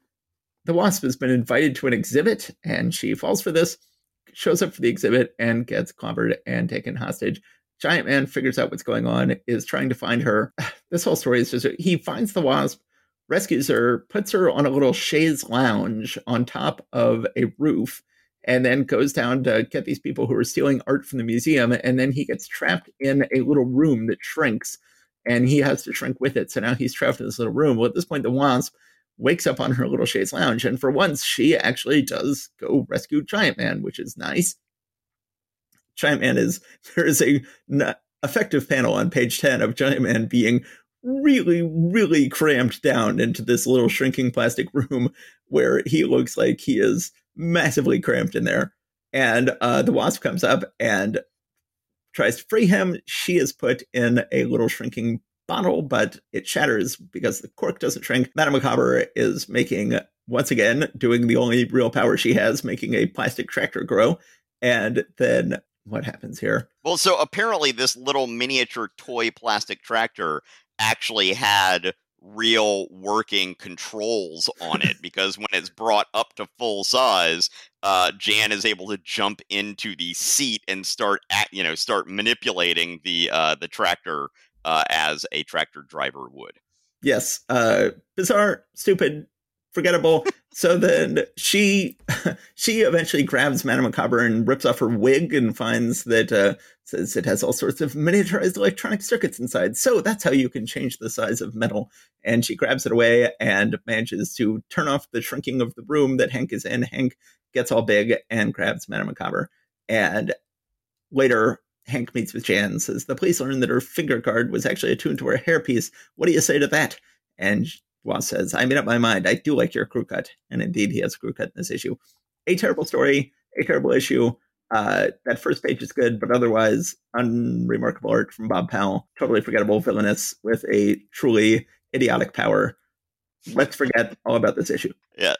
the Wasp has been invited to an exhibit and she falls for this, shows up for the exhibit and gets clobbered and taken hostage. Giant Man figures out what's going on, is trying to find her. This whole story is just, he finds the Wasp, rescues her, puts her on a little chaise lounge on top of a roof, and then goes down to get these people who are stealing art from the museum. And then he gets trapped in a little room that shrinks, and he has to shrink with it. So now he's trapped in this little room. Well, at this point, the Wasp wakes up on her little chaise lounge. And for once, she actually does go rescue Giant Man, which is nice. Giant Man is, there is an effective panel on page 10 of Giant Man being really, really crammed down into this little shrinking plastic room where he looks like he is massively cramped in there. And the Wasp comes up and tries to free him. She is put in a little shrinking bottle, but it shatters because the cork doesn't shrink. Madame Macabre is making, once again, doing the only real power she has, making a plastic tractor grow. And then what happens here? Well, so apparently this little miniature toy plastic tractor actually had real working controls on it, because when it's brought up to full size, Jan is able to jump into the seat and start manipulating the tractor as a tractor driver would. Yes. Bizarre, stupid, forgettable. So then she eventually grabs Madame Macabre and rips off her wig and finds that says it has all sorts of miniaturized electronic circuits inside. So that's how you can change the size of metal. And she grabs it away and manages to turn off the shrinking of the room that Hank is in. Hank gets all big and grabs Madame Macabre. And later, Hank meets with Jan and says, the police learned that her finger guard was actually attuned to her hairpiece. What do you say to that? And Wasp says, I made up my mind. I do like your crew cut. And indeed, he has a crew cut in this issue. A terrible story, a terrible issue. That first page is good, but otherwise, unremarkable art from Bob Powell. Totally forgettable villainess with a truly idiotic power. Let's forget all about this issue. Yeah.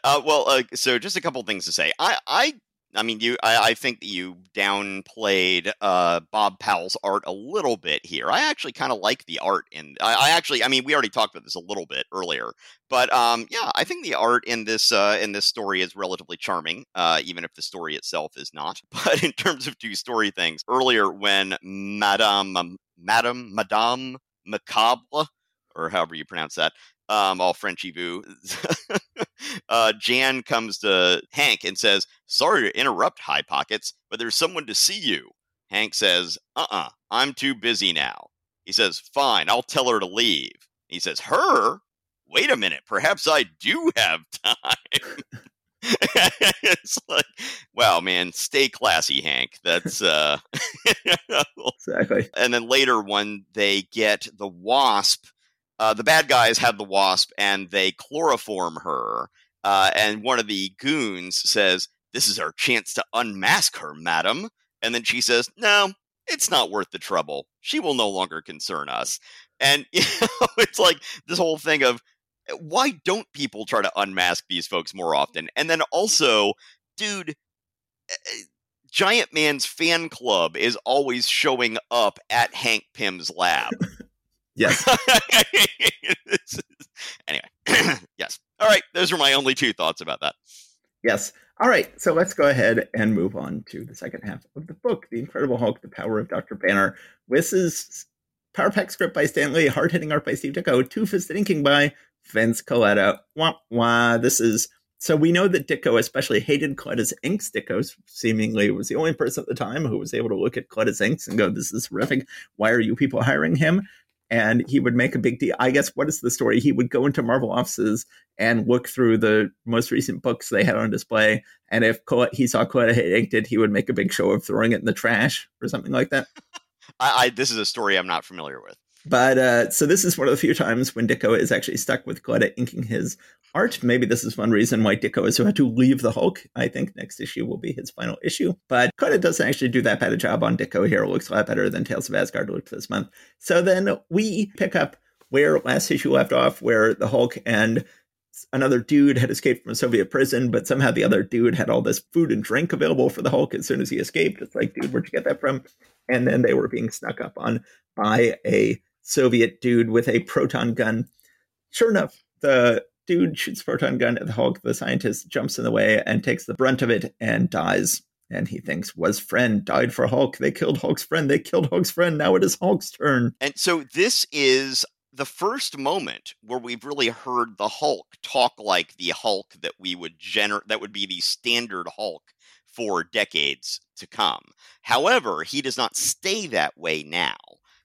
So just a couple things to say. I I mean, I think that you downplayed Bob Powell's art a little bit here. I actually kind of like the art in. I mean, we already talked about this a little bit earlier, but yeah, I think the art in this story is relatively charming, even if the story itself is not. But in terms of two story things, earlier when Madame Macabre, or however you pronounce that, all Frenchy boo. Jan comes to Hank and says, "Sorry to interrupt, High Pockets, but there's someone to see you." Hank says, I'm too busy now." He says, "Fine, I'll tell her to leave." He says, "Her? Wait a minute, perhaps I do have time." It's like, wow, man, stay classy, Hank. That's exactly. And then later when they get the Wasp, the bad guys have the Wasp and they chloroform her. And one of the goons says, "This is our chance to unmask her, madam." And then she says, "No, it's not worth the trouble. She will no longer concern us." And you know, it's like this whole thing of why don't people try to unmask these folks more often? And then also, dude, Giant Man's fan club is always showing up at Hank Pym's lab. Yes. Anyway. Yes. All right. Those are my only two thoughts about that. Yes. All right. So let's go ahead and move on to the second half of the book, The Incredible Hulk, The Power of Dr. Banner. This is power pack script by Stan Lee, hard-hitting art by Steve Ditko, two-fisted inking by Vince Coletta. Wah, wah. This is... So we know that Ditko especially hated Coletta's inks. Ditko seemingly was the only person at the time who was able to look at Coletta's inks and go, "This is horrific. Why are you people hiring him?" And he would make a big deal. I guess, what is the story? He would go into Marvel offices and look through the most recent books they had on display. And if he saw Coletta had inked it, he would make a big show of throwing it in the trash or something like that. This is a story I'm not familiar with. But so this is one of the few times when Ditko is actually stuck with Coletta inking his art. Maybe this is one reason why Ditko has had to leave the Hulk. I think next issue will be his final issue. But Coletta doesn't actually do that bad a job on Ditko here. It looks a lot better than Tales of Asgard looked this month. So then we pick up where last issue left off, where the Hulk and another dude had escaped from a Soviet prison, but somehow the other dude had all this food and drink available for the Hulk as soon as he escaped. It's like, dude, where'd you get that from? And then they were being snuck up on by a Soviet dude with a proton gun. Sure enough, the dude shoots a proton gun at the Hulk. The scientist jumps in the way and takes the brunt of it and dies. And he thinks, was friend, died for Hulk. They killed Hulk's friend. They killed Hulk's friend. Now it is Hulk's turn. And so this is the first moment where we've really heard the Hulk talk like the Hulk that we would that would be the standard Hulk for decades to come. However, he does not stay that way now.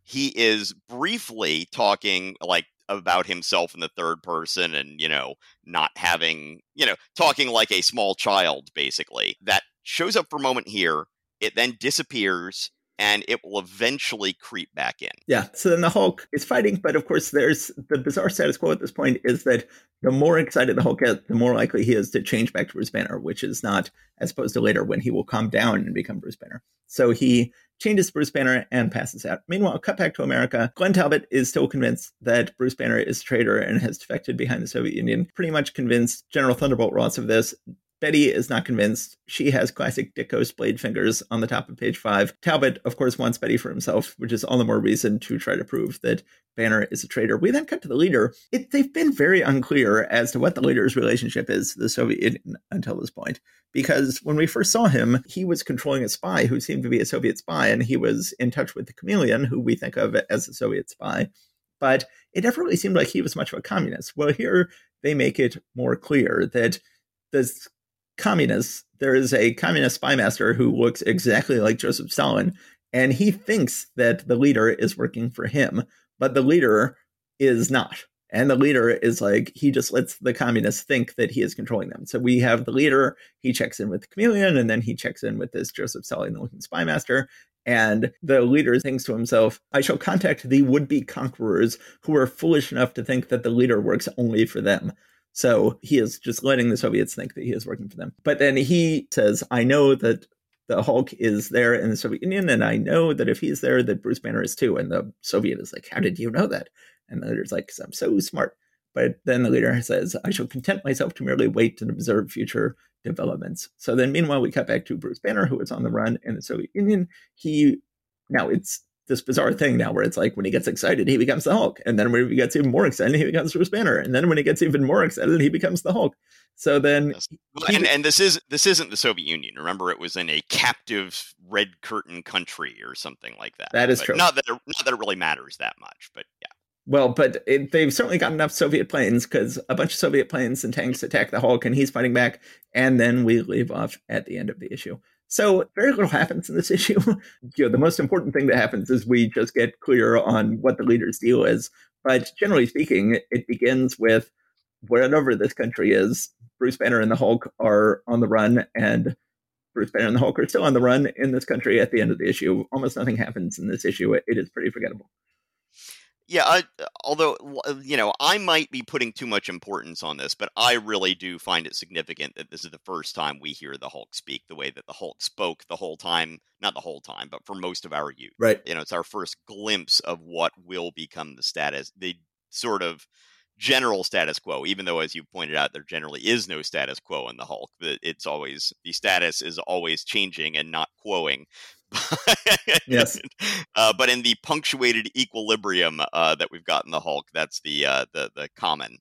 He is briefly talking like about himself in the third person and, you know, not having, you know, talking like a small child, basically. That shows up for a moment here. It then disappears and it will eventually creep back in. Yeah. So then the Hulk is fighting. But of course, there's the bizarre status quo at this point is that the more excited the Hulk gets, the more likely he is to change back to Bruce Banner, which is not as opposed to later when he will calm down and become Bruce Banner. So he changes to Bruce Banner and passes out. Meanwhile, cut back to America. Glenn Talbot is still convinced that Bruce Banner is a traitor and has defected behind the Soviet Union. Pretty much convinced General Thunderbolt Ross of this. Betty is not convinced. She has classic Ditko's blade fingers on the top of page 5. Talbot, of course, wants Betty for himself, which is all the more reason to try to prove that Banner is a traitor. We then cut to the leader. They've been very unclear as to what the leader's relationship is to the Soviet Union until this point, because when we first saw him, he was controlling a spy who seemed to be a Soviet spy, and he was in touch with the Chameleon, who we think of as a Soviet spy. But it never really seemed like he was much of a communist. Well, here they make it more clear that this communists, there is a communist spymaster who looks exactly like Joseph Stalin, and he thinks that the leader is working for him, but the leader is not. And the leader is like, he just lets the communists think that he is controlling them. So we have the leader, he checks in with the Chameleon, and then he checks in with this Joseph Stalin-looking spymaster. And the leader thinks to himself, I shall contact the would-be conquerors who are foolish enough to think that the leader works only for them. So he is just letting the Soviets think that he is working for them. But then he says, I know that the Hulk is there in the Soviet Union, and I know that if he's there, that Bruce Banner is too. And the Soviet is like, how did you know that? And the leader's like, because I'm so smart. But then the leader says, I shall content myself to merely wait and observe future developments. So then meanwhile, we cut back to Bruce Banner, who was on the run in the Soviet Union. Now it's this bizarre thing now where it's like when he gets excited, he becomes the Hulk. And then when he gets even more excited, he becomes Bruce Banner. And then when he gets even more excited, he becomes the Hulk. So then, this isn't the Soviet Union. Remember, it was in a captive red curtain country or something like that. That is true. Not that it really matters that much, but yeah. Well, but they've certainly got enough Soviet planes because a bunch of Soviet planes and tanks attack the Hulk and he's fighting back. And then we leave off at the end of the issue. So very little happens in this issue. You know, the most important thing that happens is we just get clear on what the leader's deal is. But generally speaking, it begins with wherever this country is, Bruce Banner and the Hulk are on the run, and Bruce Banner and the Hulk are still on the run in this country at the end of the issue. Almost nothing happens in this issue. It is pretty forgettable. Yeah, although, you know, I might be putting too much importance on this, but I really do find it significant that this is the first time we hear the Hulk speak the way that the Hulk spoke the whole time, not the whole time, but for most of our youth. Right. You know, it's our first glimpse of what will become the sort of general status quo, even though, as you pointed out, there generally is no status quo in the Hulk. It's always, the status is always changing and not quoing. Yes, but in the punctuated equilibrium that we've got in the Hulk, that's the common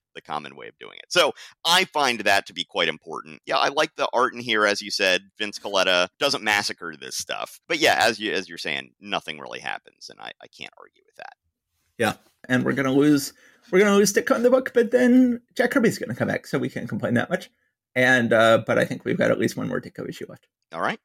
way of doing it. So I find that to be quite important. Yeah, I like the art in here, as you said. Vince Coletta doesn't massacre this stuff, but yeah, as you're saying, nothing really happens, and I can't argue with that. Yeah, and we're gonna lose Dick on the book, but then Jack Kirby's gonna come back, so we can't complain that much. And but I think we've got at least one more Ditko issue left. All right.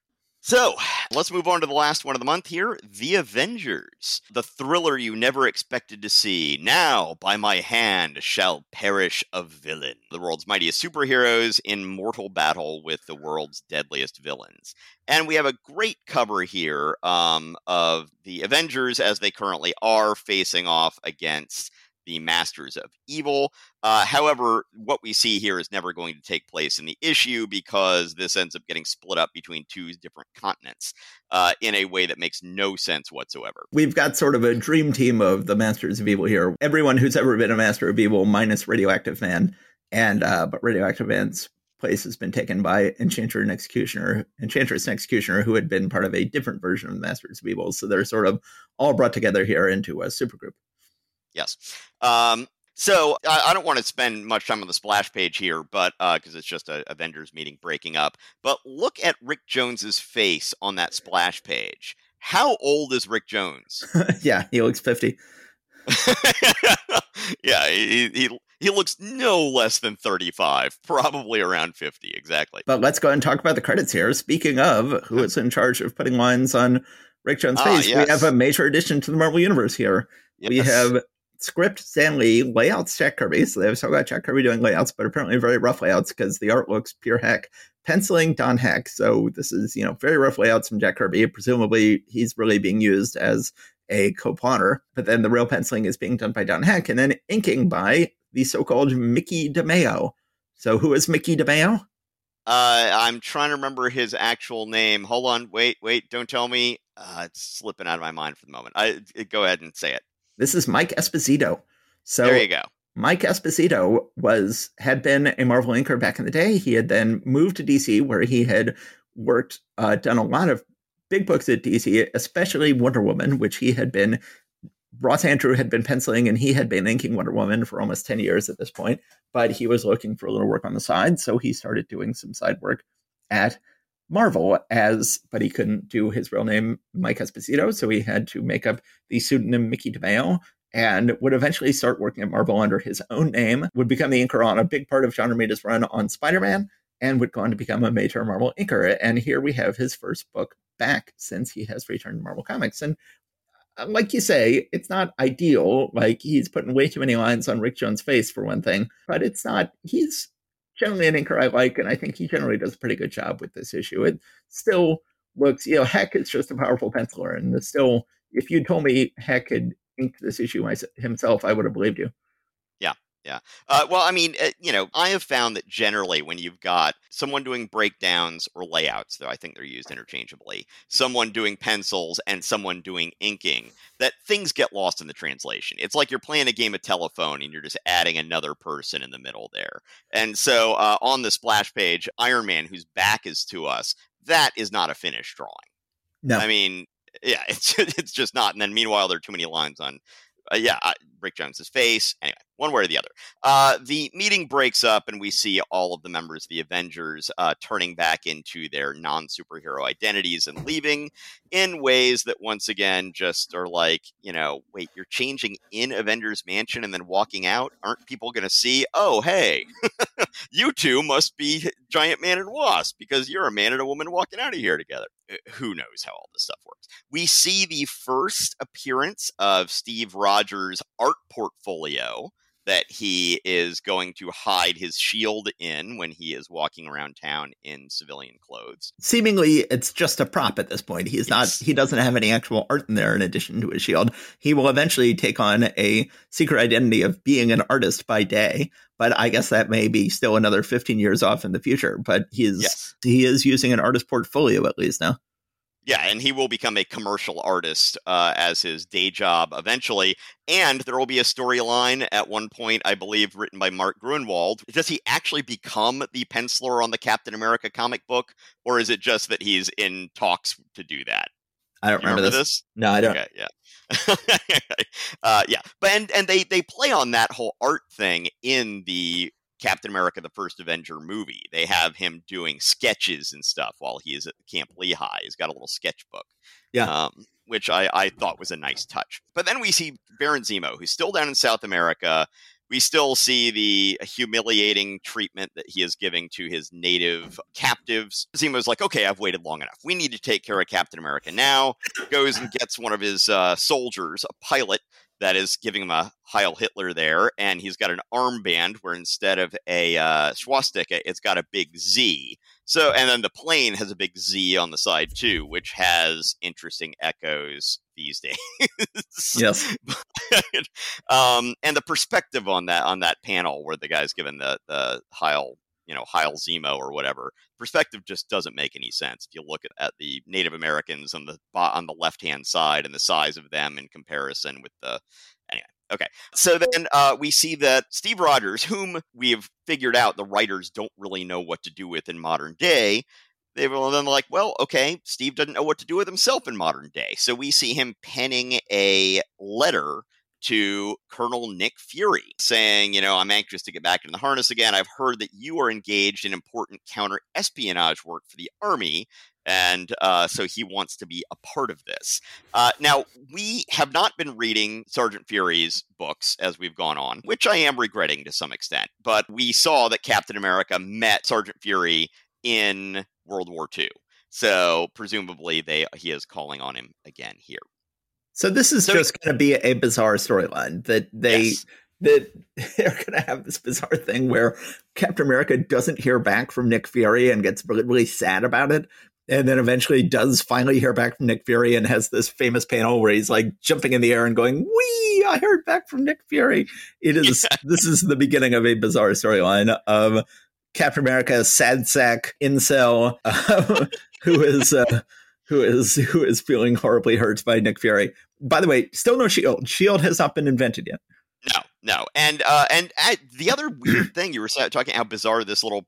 So let's move on to the last one of the month here, The Avengers, the thriller you never expected to see. Now, by my hand, shall perish a villain. The world's mightiest superheroes in mortal battle with the world's deadliest villains. And we have a great cover here of the Avengers as they currently are facing off against the Masters of Evil. However, what we see here is never going to take place in the issue because this ends up getting split up between two different continents in a way that makes no sense whatsoever. We've got sort of a dream team of the Masters of Evil here. Everyone who's ever been a Master of Evil minus Radioactive Man. But Radioactive Man's place has been taken by Enchantress and Executioner, who had been part of a different version of the Masters of Evil. So they're sort of all brought together here into a supergroup. Yes. So I don't want to spend much time on the splash page here, but because it's just a Avengers meeting breaking up. But look at Rick Jones's face on that splash page. How old is Rick Jones? Yeah, he looks 50. Yeah, he looks no less than 35, probably around 50. Exactly. But let's go ahead and talk about the credits here. Speaking of who is in charge of putting lines on Rick Jones' face, yes. We have a major addition to the Marvel Universe here. Yes. We have script Stan Lee, layouts Jack Kirby, so they've still got Jack Kirby doing layouts, but apparently very rough layouts because the art looks pure heck. Penciling Don Heck, so this is, you know, very rough layouts from Jack Kirby. Presumably he's really being used as a co-pawner, but then the real penciling is being done by Don Heck, and then inking by the so-called Mickey DeMeo. So who is Mickey DeMeo? I'm trying to remember his actual name. Hold on, wait, don't tell me. It's slipping out of my mind for the moment. Go ahead and say it. This is Mike Esposito. So there you go. Mike Esposito had been a Marvel inker back in the day. He had then moved to DC, where he had worked, done a lot of big books at DC, especially Wonder Woman, which he had been. Ross Andrew had been penciling and he had been inking Wonder Woman for almost 10 years at this point, but he was looking for a little work on the side. So he started doing some side work at Marvel, but he couldn't do his real name, Mike Esposito, so he had to make up the pseudonym Mickey DeMeo, and would eventually start working at Marvel under his own name, would become the inker on a big part of John Romita's run on Spider-Man, and would go on to become a major Marvel inker. And here we have his first book back since he has returned to Marvel Comics. And like you say, it's not ideal. Like, he's putting way too many lines on Rick Jones' face, for one thing, but he's generally an inker I like, and I think he generally does a pretty good job with this issue. It still looks, you know, Heck is just a powerful penciler, and it's still, if you told me Heck had inked this issue himself, I would have believed you. Yeah, Yeah. Well, I mean, I have found that generally when you've got someone doing breakdowns or layouts, though I think they're used interchangeably, someone doing pencils and someone doing inking, that things get lost in the translation. It's like you're playing a game of telephone and you're just adding another person in the middle there. And so on the splash page, Iron Man, whose back is to us, that is not a finished drawing. No. I mean, yeah, it's just not. And then meanwhile, there are too many lines on... Rick Jones's face. Anyway, one way or the other. The meeting breaks up and we see all of the members of the Avengers turning back into their non-superhero identities and leaving in ways that once again just are like, wait, you're changing in Avengers Mansion and then walking out? Aren't people going to see, oh, hey, you two must be Giant Man and Wasp because you're a man and a woman walking out of here together. Who knows how all this stuff works? We see the first appearance of Steve Rogers' art portfolio that he is going to hide his shield in when he is walking around town in civilian clothes. Seemingly, it's just a prop at this point. He's not. He doesn't have any actual art in there in addition to his shield. He will eventually take on a secret identity of being an artist by day, but I guess that may be still another 15 years off in the future. But he is using an artist portfolio at least now. Yeah, and he will become a commercial artist as his day job eventually. And there will be a storyline at one point, I believe, written by Mark Gruenwald. Does he actually become the penciler on the Captain America comic book? Or is it just that he's in talks to do that? I don't remember this. No, I don't. Okay, yeah. But and they play on that whole art thing in the Captain America, the First Avenger movie. They have him doing sketches and stuff while he is at Camp Lehigh. He's got a little sketchbook, which I thought was a nice touch. But then we see Baron Zemo, who's still down in South America. We still see the humiliating treatment that he is giving to his native captives. Zemo's like, okay, I've waited long enough. We need to take care of Captain America now. Goes and gets one of his soldiers, a pilot, that is giving him a Heil Hitler there, and he's got an armband where instead of a swastika, it's got a big Z. So, and then the plane has a big Z on the side too, which has interesting echoes these days. Yes. And the perspective on that panel where the guy's given the Heil, Heil Zemo or whatever, perspective just doesn't make any sense. If you look at the Native Americans on the left-hand side and the size of them in comparison with the... Anyway, okay. So then we see that Steve Rogers, whom we have figured out the writers don't really know what to do with in modern day, they were then like, well, okay, Steve doesn't know what to do with himself in modern day. So we see him penning a letter to Colonel Nick Fury saying, I'm anxious to get back in the harness again. I've heard that you are engaged in important counter-espionage work for the Army, and so he wants to be a part of this. Now, we have not been reading Sergeant Fury's books as we've gone on, which I am regretting to some extent, but we saw that Captain America met Sergeant Fury in World War II, so presumably he is calling on him again here. So this is just going to be a bizarre storyline that they're going to have this bizarre thing where Captain America doesn't hear back from Nick Fury and gets really, really sad about it. And then eventually does finally hear back from Nick Fury and has this famous panel where he's like jumping in the air and going, wee, I heard back from Nick Fury. This is the beginning of a bizarre storyline of Captain America, sad sack, incel, who is feeling horribly hurt by Nick Fury. By the way, still no shield. Shield has not been invented yet. No. And the other weird thing you were talking how bizarre this little,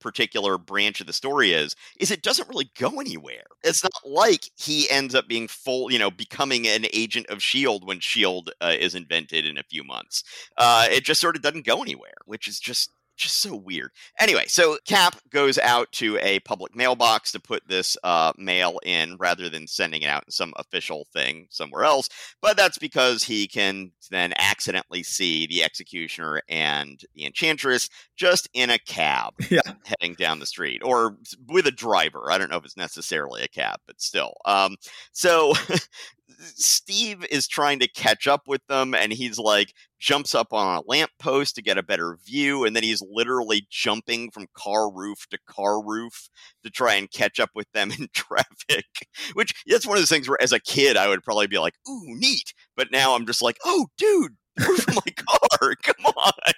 particular branch of the story is it doesn't really go anywhere. It's not like he ends up being full, becoming an agent of S.H.I.E.L.D. when S.H.I.E.L.D. is invented in a few months. It just sort of doesn't go anywhere, which is just so weird. Anyway, so Cap goes out to a public mailbox to put this mail in rather than sending it out in some official thing somewhere else. But that's because he can then accidentally see the Executioner and the Enchantress just in a cab heading down the street or with a driver. I don't know if it's necessarily a cab, but still. So Steve is trying to catch up with them, and he's like jumps up on a lamppost to get a better view, and then he's literally jumping from car roof to try and catch up with them in traffic, which that's one of those things where as a kid I would probably be like, ooh, neat. But now I'm just like, oh, dude, from my car. Come on.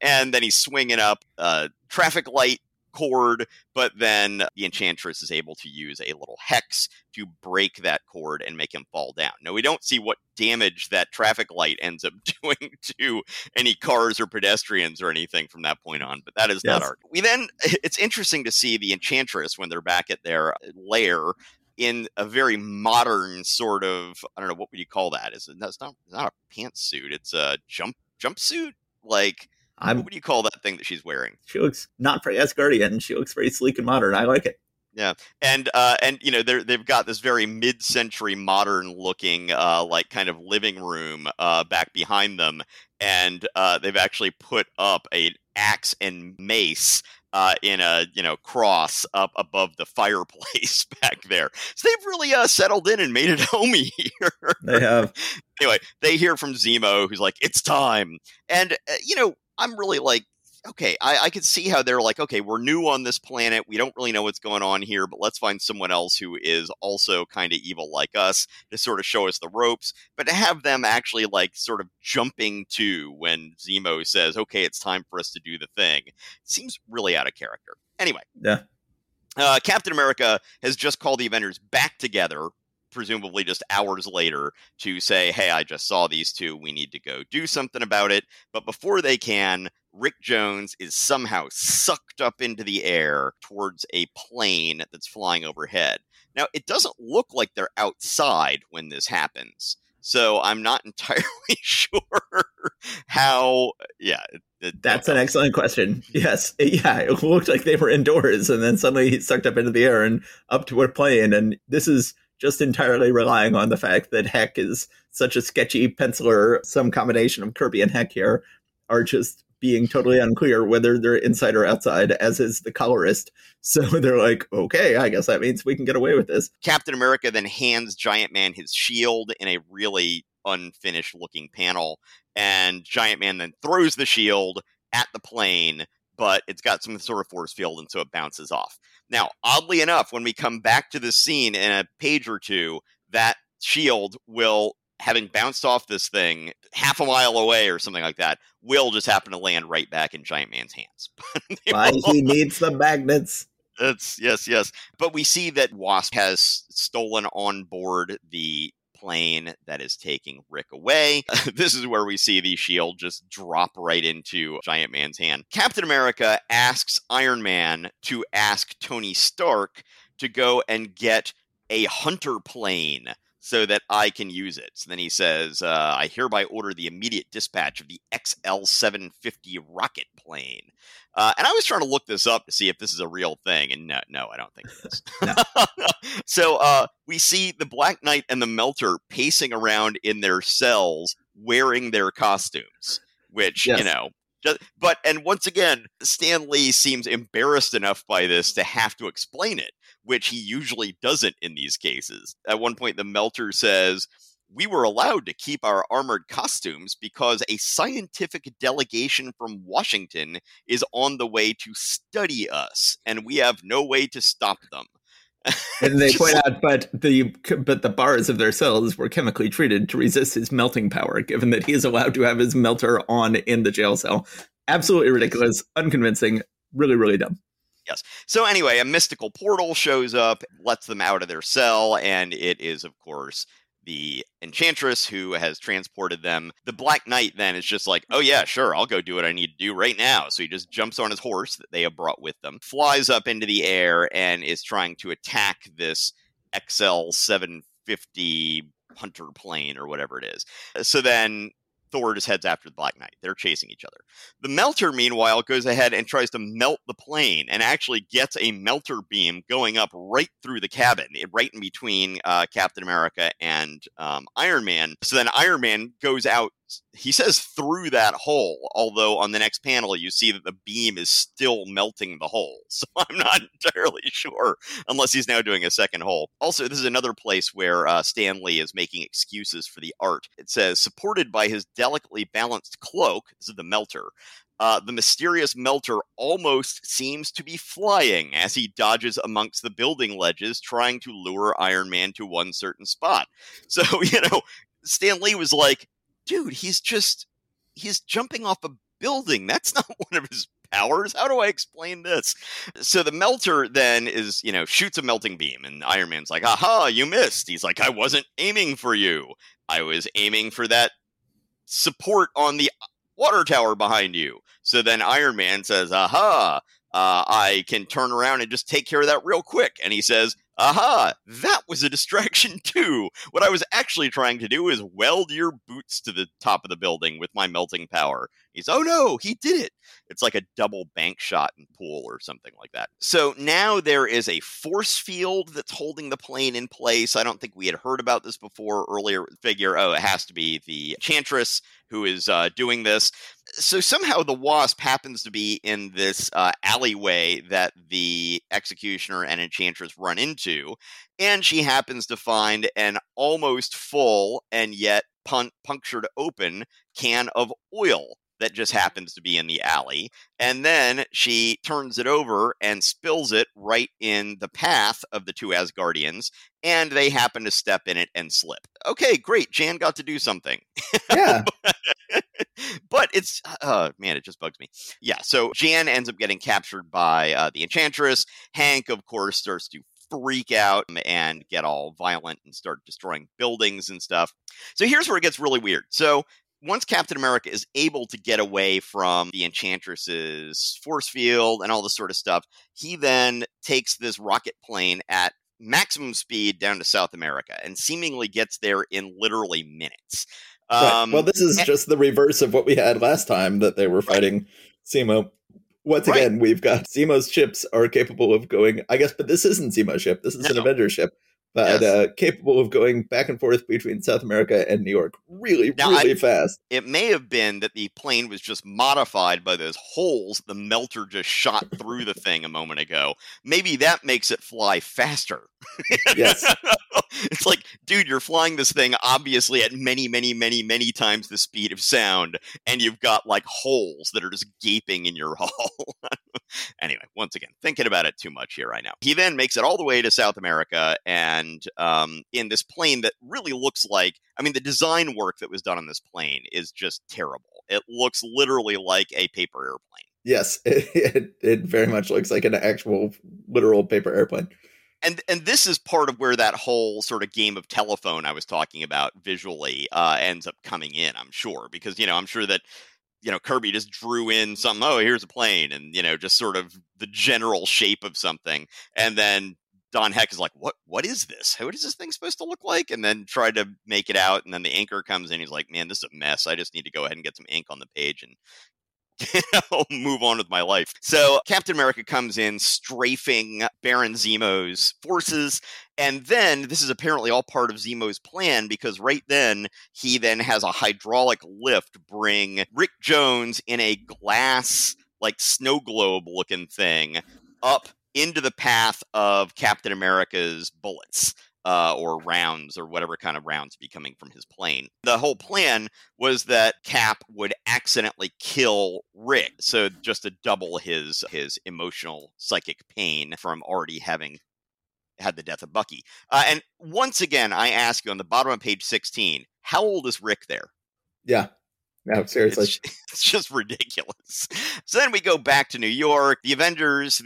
And then he's swinging up a traffic light cord, but then the Enchantress is able to use a little hex to break that cord and make him fall down. Now, we don't see what damage that traffic light ends up doing to any cars or pedestrians or anything from that point on, but that is not our... We then... It's interesting to see the Enchantress when they're back at their lair in a very modern sort of... I don't know, what would you call that? It's not a pantsuit. It's a jumpsuit? Like... what do you call that thing that she's wearing? She looks not very Asgardian. She looks very sleek and modern. I like it. Yeah, and you know they've got this very mid-century modern looking like kind of living room back behind them, and they've actually put up an axe and mace in a cross up above the fireplace back there. So they've really settled in and made it homey here. They have. Anyway, they hear from Zemo, who's like, "It's time," and I'm really like, okay, I could see how they're like, okay, we're new on this planet. We don't really know what's going on here, but let's find someone else who is also kind of evil like us to sort of show us the ropes. But to have them actually like sort of jumping to when Zemo says, okay, it's time for us to do the thing, seems really out of character. Anyway, Captain America has just called the Avengers back together, presumably just hours later, to say, hey, I just saw these two. We need to go do something about it. But before they can, Rick Jones is somehow sucked up into the air towards a plane that's flying overhead. Now, it doesn't look like they're outside when this happens, so I'm not entirely sure how... Yeah, that's an excellent question. Yes. Yeah. It looked like they were indoors, and then suddenly he's sucked up into the air and up to a plane. And this is... just entirely relying on the fact that Heck is such a sketchy penciler. Some combination of Kirby and Heck here are just being totally unclear whether they're inside or outside, as is the colorist. So they're like, okay, I guess that means we can get away with this. Captain America then hands Giant Man his shield in a really unfinished looking panel. And Giant Man then throws the shield at the plane, but it's got some sort of force field, and so it bounces off. Now, oddly enough, when we come back to this scene in a page or two, that shield will, having bounced off this thing half a mile away or something like that, will just happen to land right back in Giant Man's hands. Why he needs the magnets. Yes. But we see that Wasp has stolen on board the plane that is taking Rick away. This is where we see the shield just drop right into Giant Man's hand. Captain America asks Iron Man to ask Tony Stark to go and get a hunter plane so that I can use it. So then he says, I hereby order the immediate dispatch of the XL-750 rocket plane. And I was trying to look this up to see if this is a real thing. And no, I don't think it is. So we see the Black Knight and the Melter pacing around in their cells wearing their costumes, which, and once again, Stan Lee seems embarrassed enough by this to have to explain it, which he usually doesn't in these cases. At one point, the Melter says, we were allowed to keep our armored costumes because a scientific delegation from Washington is on the way to study us, and we have no way to stop them. And they point out, but the bars of their cells were chemically treated to resist his melting power, given that he is allowed to have his melter on in the jail cell. Absolutely ridiculous, unconvincing, really, really dumb. Yes. So anyway, a mystical portal shows up, lets them out of their cell, and it is, of course, the Enchantress who has transported them. The Black Knight then is just like, oh yeah, sure, I'll go do what I need to do right now. So he just jumps on his horse that they have brought with them, flies up into the air, and is trying to attack this XL-750 hunter plane or whatever it is. So then Thor just heads after the Black Knight. They're chasing each other. The Melter, meanwhile, goes ahead and tries to melt the plane and actually gets a Melter beam going up right through the cabin, right in between Captain America and Iron Man. So then Iron Man goes out, he says, through that hole, although on the next panel you see that the beam is still melting the hole. So I'm not entirely sure, unless he's now doing a second hole. Also, this is another place where Stan Lee is making excuses for the art. It says, supported by his delicately balanced cloak, this is the Melter, the mysterious Melter almost seems to be flying as he dodges amongst the building ledges, trying to lure Iron Man to one certain spot. So, Stan Lee was like, dude, he's jumping off a building. That's not one of his powers. How do I explain this? So the melter then is, you know, shoots a melting beam, and Iron Man's like, aha, you missed. He's like, I wasn't aiming for you. I was aiming for that support on the water tower behind you. So then Iron Man says, aha, I can turn around and just take care of that real quick. And he says, aha, that was a distraction too. What I was actually trying to do is weld your boots to the top of the building with my melting power. He's, oh no, he did it. It's like a double bank shot and pool or something like that. So now there is a force field that's holding the plane in place. I don't think we had heard about this before earlier. Figure, oh, it has to be the Chantress who is doing this. So somehow the Wasp happens to be in this alleyway that the Executioner and Enchantress run into, and she happens to find an almost full and yet punctured open can of oil that just happens to be in the alley. And then she turns it over and spills it right in the path of the two Asgardians, and they happen to step in it and slip. Okay, great. Jan got to do something. Yeah. But it's, man, it just bugs me. Yeah, so Jan ends up getting captured by the Enchantress. Hank, of course, starts to freak out and get all violent and start destroying buildings and stuff. So here's where it gets really weird. So once Captain America is able to get away from the Enchantress's force field and all this sort of stuff, he then takes this rocket plane at maximum speed down to South America and seemingly gets there in literally minutes. Right. Well, this is just the reverse of what we had last time that they were fighting Zemo. Once again, we've got Zemo's ships are capable of going, I guess, but this isn't Zemo's ship. This is an Avenger ship. But capable of going back and forth between South America and New York really fast. It may have been that the plane was just modified by those holes the melter just shot through the thing a moment ago. Maybe that makes it fly faster. Yes. It's like, dude, you're flying this thing obviously at many, many, many, many times the speed of sound, and you've got like holes that are just gaping in your hull. Anyway, once again, thinking about it too much here right now. He then makes it all the way to South America, and in this plane that really looks like, I mean, the design work that was done on this plane is just terrible. It looks literally like a paper airplane. Yes, it very much looks like an actual literal paper airplane. And this is part of where that whole sort of game of telephone I was talking about visually ends up coming in, I'm sure. Because, you know, I'm sure that, you know, Kirby just drew in something, oh, here's a plane, and, you know, just sort of the general shape of something. And then Don Heck is like, what is this? What is this thing supposed to look like? And then tried to make it out, and then the inker comes in, he's like, man, this is a mess. I just need to go ahead and get some ink on the page and I'll move on with my life. So Captain America comes in strafing Baron Zemo's forces. And then this is apparently all part of Zemo's plan, because right then he then has a hydraulic lift bring Rick Jones in a glass, like snow globe looking thing up into the path of Captain America's bullets. Or rounds, or whatever kind of rounds be coming from his plane. The whole plan was that Cap would accidentally kill Rick, so just to double his emotional psychic pain from already having had the death of Bucky. And once again, I ask you, on the bottom of page 16, how old is Rick there? Yeah. No, seriously. It's just ridiculous. So then we go back to New York. The Avengers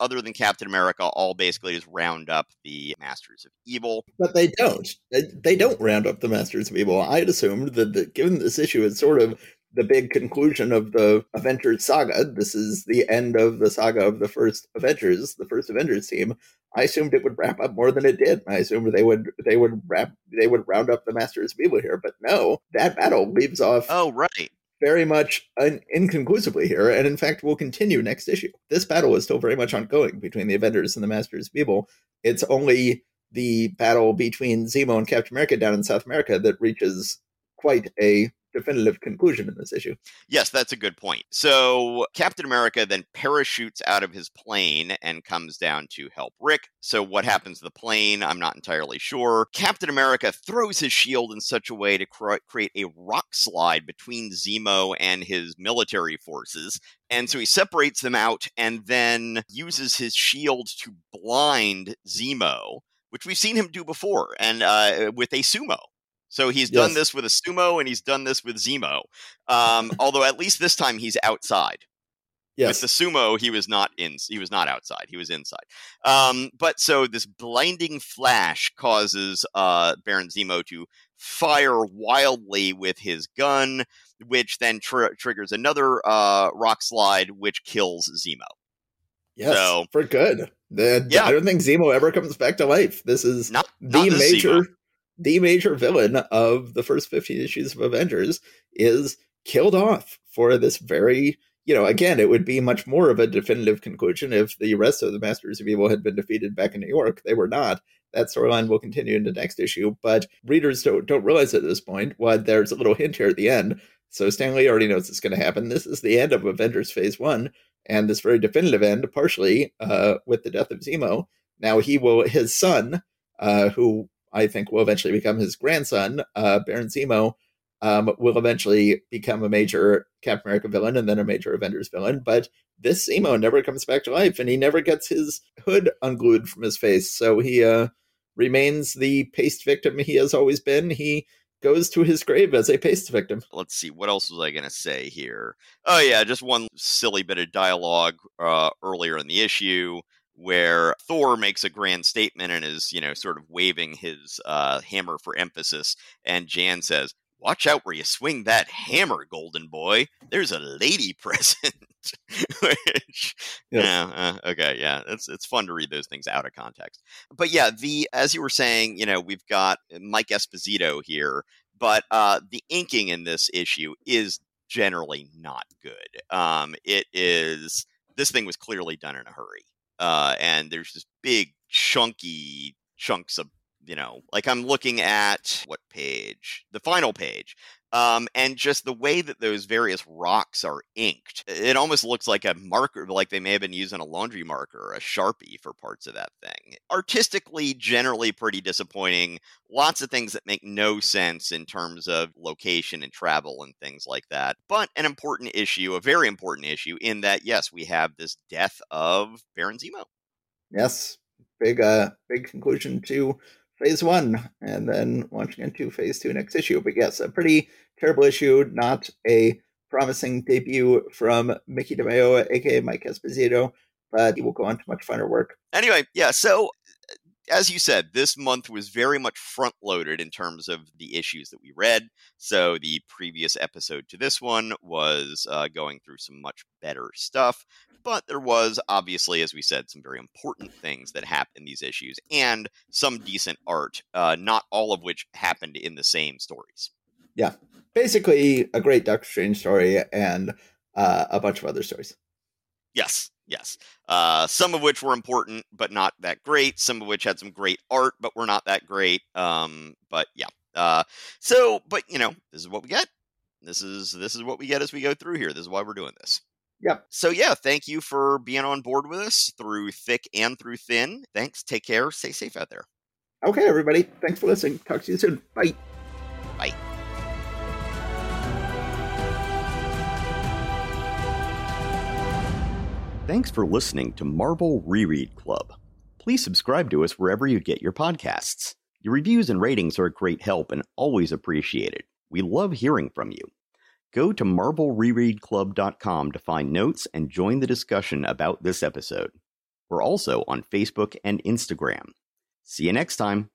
other than Captain America all basically just round up the Masters of Evil. But they don't. They don't round up the Masters of Evil. I had assumed that given this issue is sort of the big conclusion of the Avengers saga, this is the end of the saga of the first Avengers team. I assumed it would wrap up more than it did. I assumed they would round up the Masters of Evil here, but no, that battle leaves off very much inconclusively here, and in fact will continue next issue. This battle is still very much ongoing between the Avengers and the Masters of Evil. It's only the battle between Zemo and Captain America down in South America that reaches quite a definitive conclusion in this issue. Yes, that's a good point. So Captain America then parachutes out of his plane and comes down to help Rick. So what happens to the plane? I'm not entirely sure. Captain America throws his shield in such a way to create a rock slide between Zemo and his military forces. And so he separates them out and then uses his shield to blind Zemo, which we've seen him do before, and with a sumo. So he's done this with a sumo, and he's done this with Zemo. Although at least this time he's outside. Yes. With the sumo, he was not in. He was not outside. He was inside. But so this blinding flash causes Baron Zemo to fire wildly with his gun, which then triggers another rock slide, which kills Zemo. Yes, so, for good. I don't think Zemo ever comes back to life. This is not, the major villain of the first 15 issues of Avengers is killed off for this very. You know, again, it would be much more of a definitive conclusion if the rest of the Masters of Evil had been defeated back in New York. They were not. That storyline will continue into next issue, but readers don't realize at this point. Well, there's a little hint here at the end. So Stan Lee already knows it's going to happen. This is the end of Avengers Phase 1, and this very definitive end, partially with the death of Zemo. Now his son, who I think will eventually become his grandson, Baron Zemo, will eventually become a major Captain America villain and then a major Avengers villain. But this Zemo never comes back to life, and he never gets his hood unglued from his face. So he remains the paste victim he has always been. He goes to his grave as a paste victim. Let's see, what else was I going to say here? Oh, yeah, just one silly bit of dialogue earlier in the issue where Thor makes a grand statement and is, you know, sort of waving his hammer for emphasis. And Jan says, "Watch out where you swing that hammer, golden boy. There's a lady present." Which, it's fun to read those things out of context. But yeah, as you were saying, you know, we've got Mike Esposito here, but the inking in this issue is generally not good. This thing was clearly done in a hurry, and there's just big chunky chunks of. You know, like I'm looking at what page? The final page. And just the way that those various rocks are inked, it almost looks like a marker, like they may have been using a laundry marker or a Sharpie for parts of that thing. Artistically, generally pretty disappointing. Lots of things that make no sense in terms of location and travel and things like that. But an important issue, a very important issue, in that, yes, we have this death of Baron Zemo. Yes, big conclusion to Phase 1, and then launching into Phase 2 next issue. But yes, a pretty terrible issue, not a promising debut from Mickey DeMeo, a.k.a. Mike Esposito, but he will go on to much finer work. Anyway, yeah, so as you said, this month was very much front-loaded in terms of the issues that we read. So the previous episode to this one was going through some much better stuff. But there was, obviously, as we said, some very important things that happened in these issues and some decent art, not all of which happened in the same stories. Yeah, basically a great Doctor Strange story and a bunch of other stories. Yes. Some of which were important, but not that great. Some of which had some great art, but were not that great. But yeah. But you know, this is what we get. This is what we get as we go through here. This is why we're doing this. Yep. So yeah, thank you for being on board with us through thick and through thin. Thanks. Take care. Stay safe out there. Okay, everybody. Thanks for listening. Talk to you soon. Bye. Bye. Thanks for listening to Marvel Reread Club. Please subscribe to us wherever you get your podcasts. Your reviews and ratings are a great help and always appreciated. We love hearing from you. Go to marvelrereadclub.com to find notes and join the discussion about this episode. We're also on Facebook and Instagram. See you next time.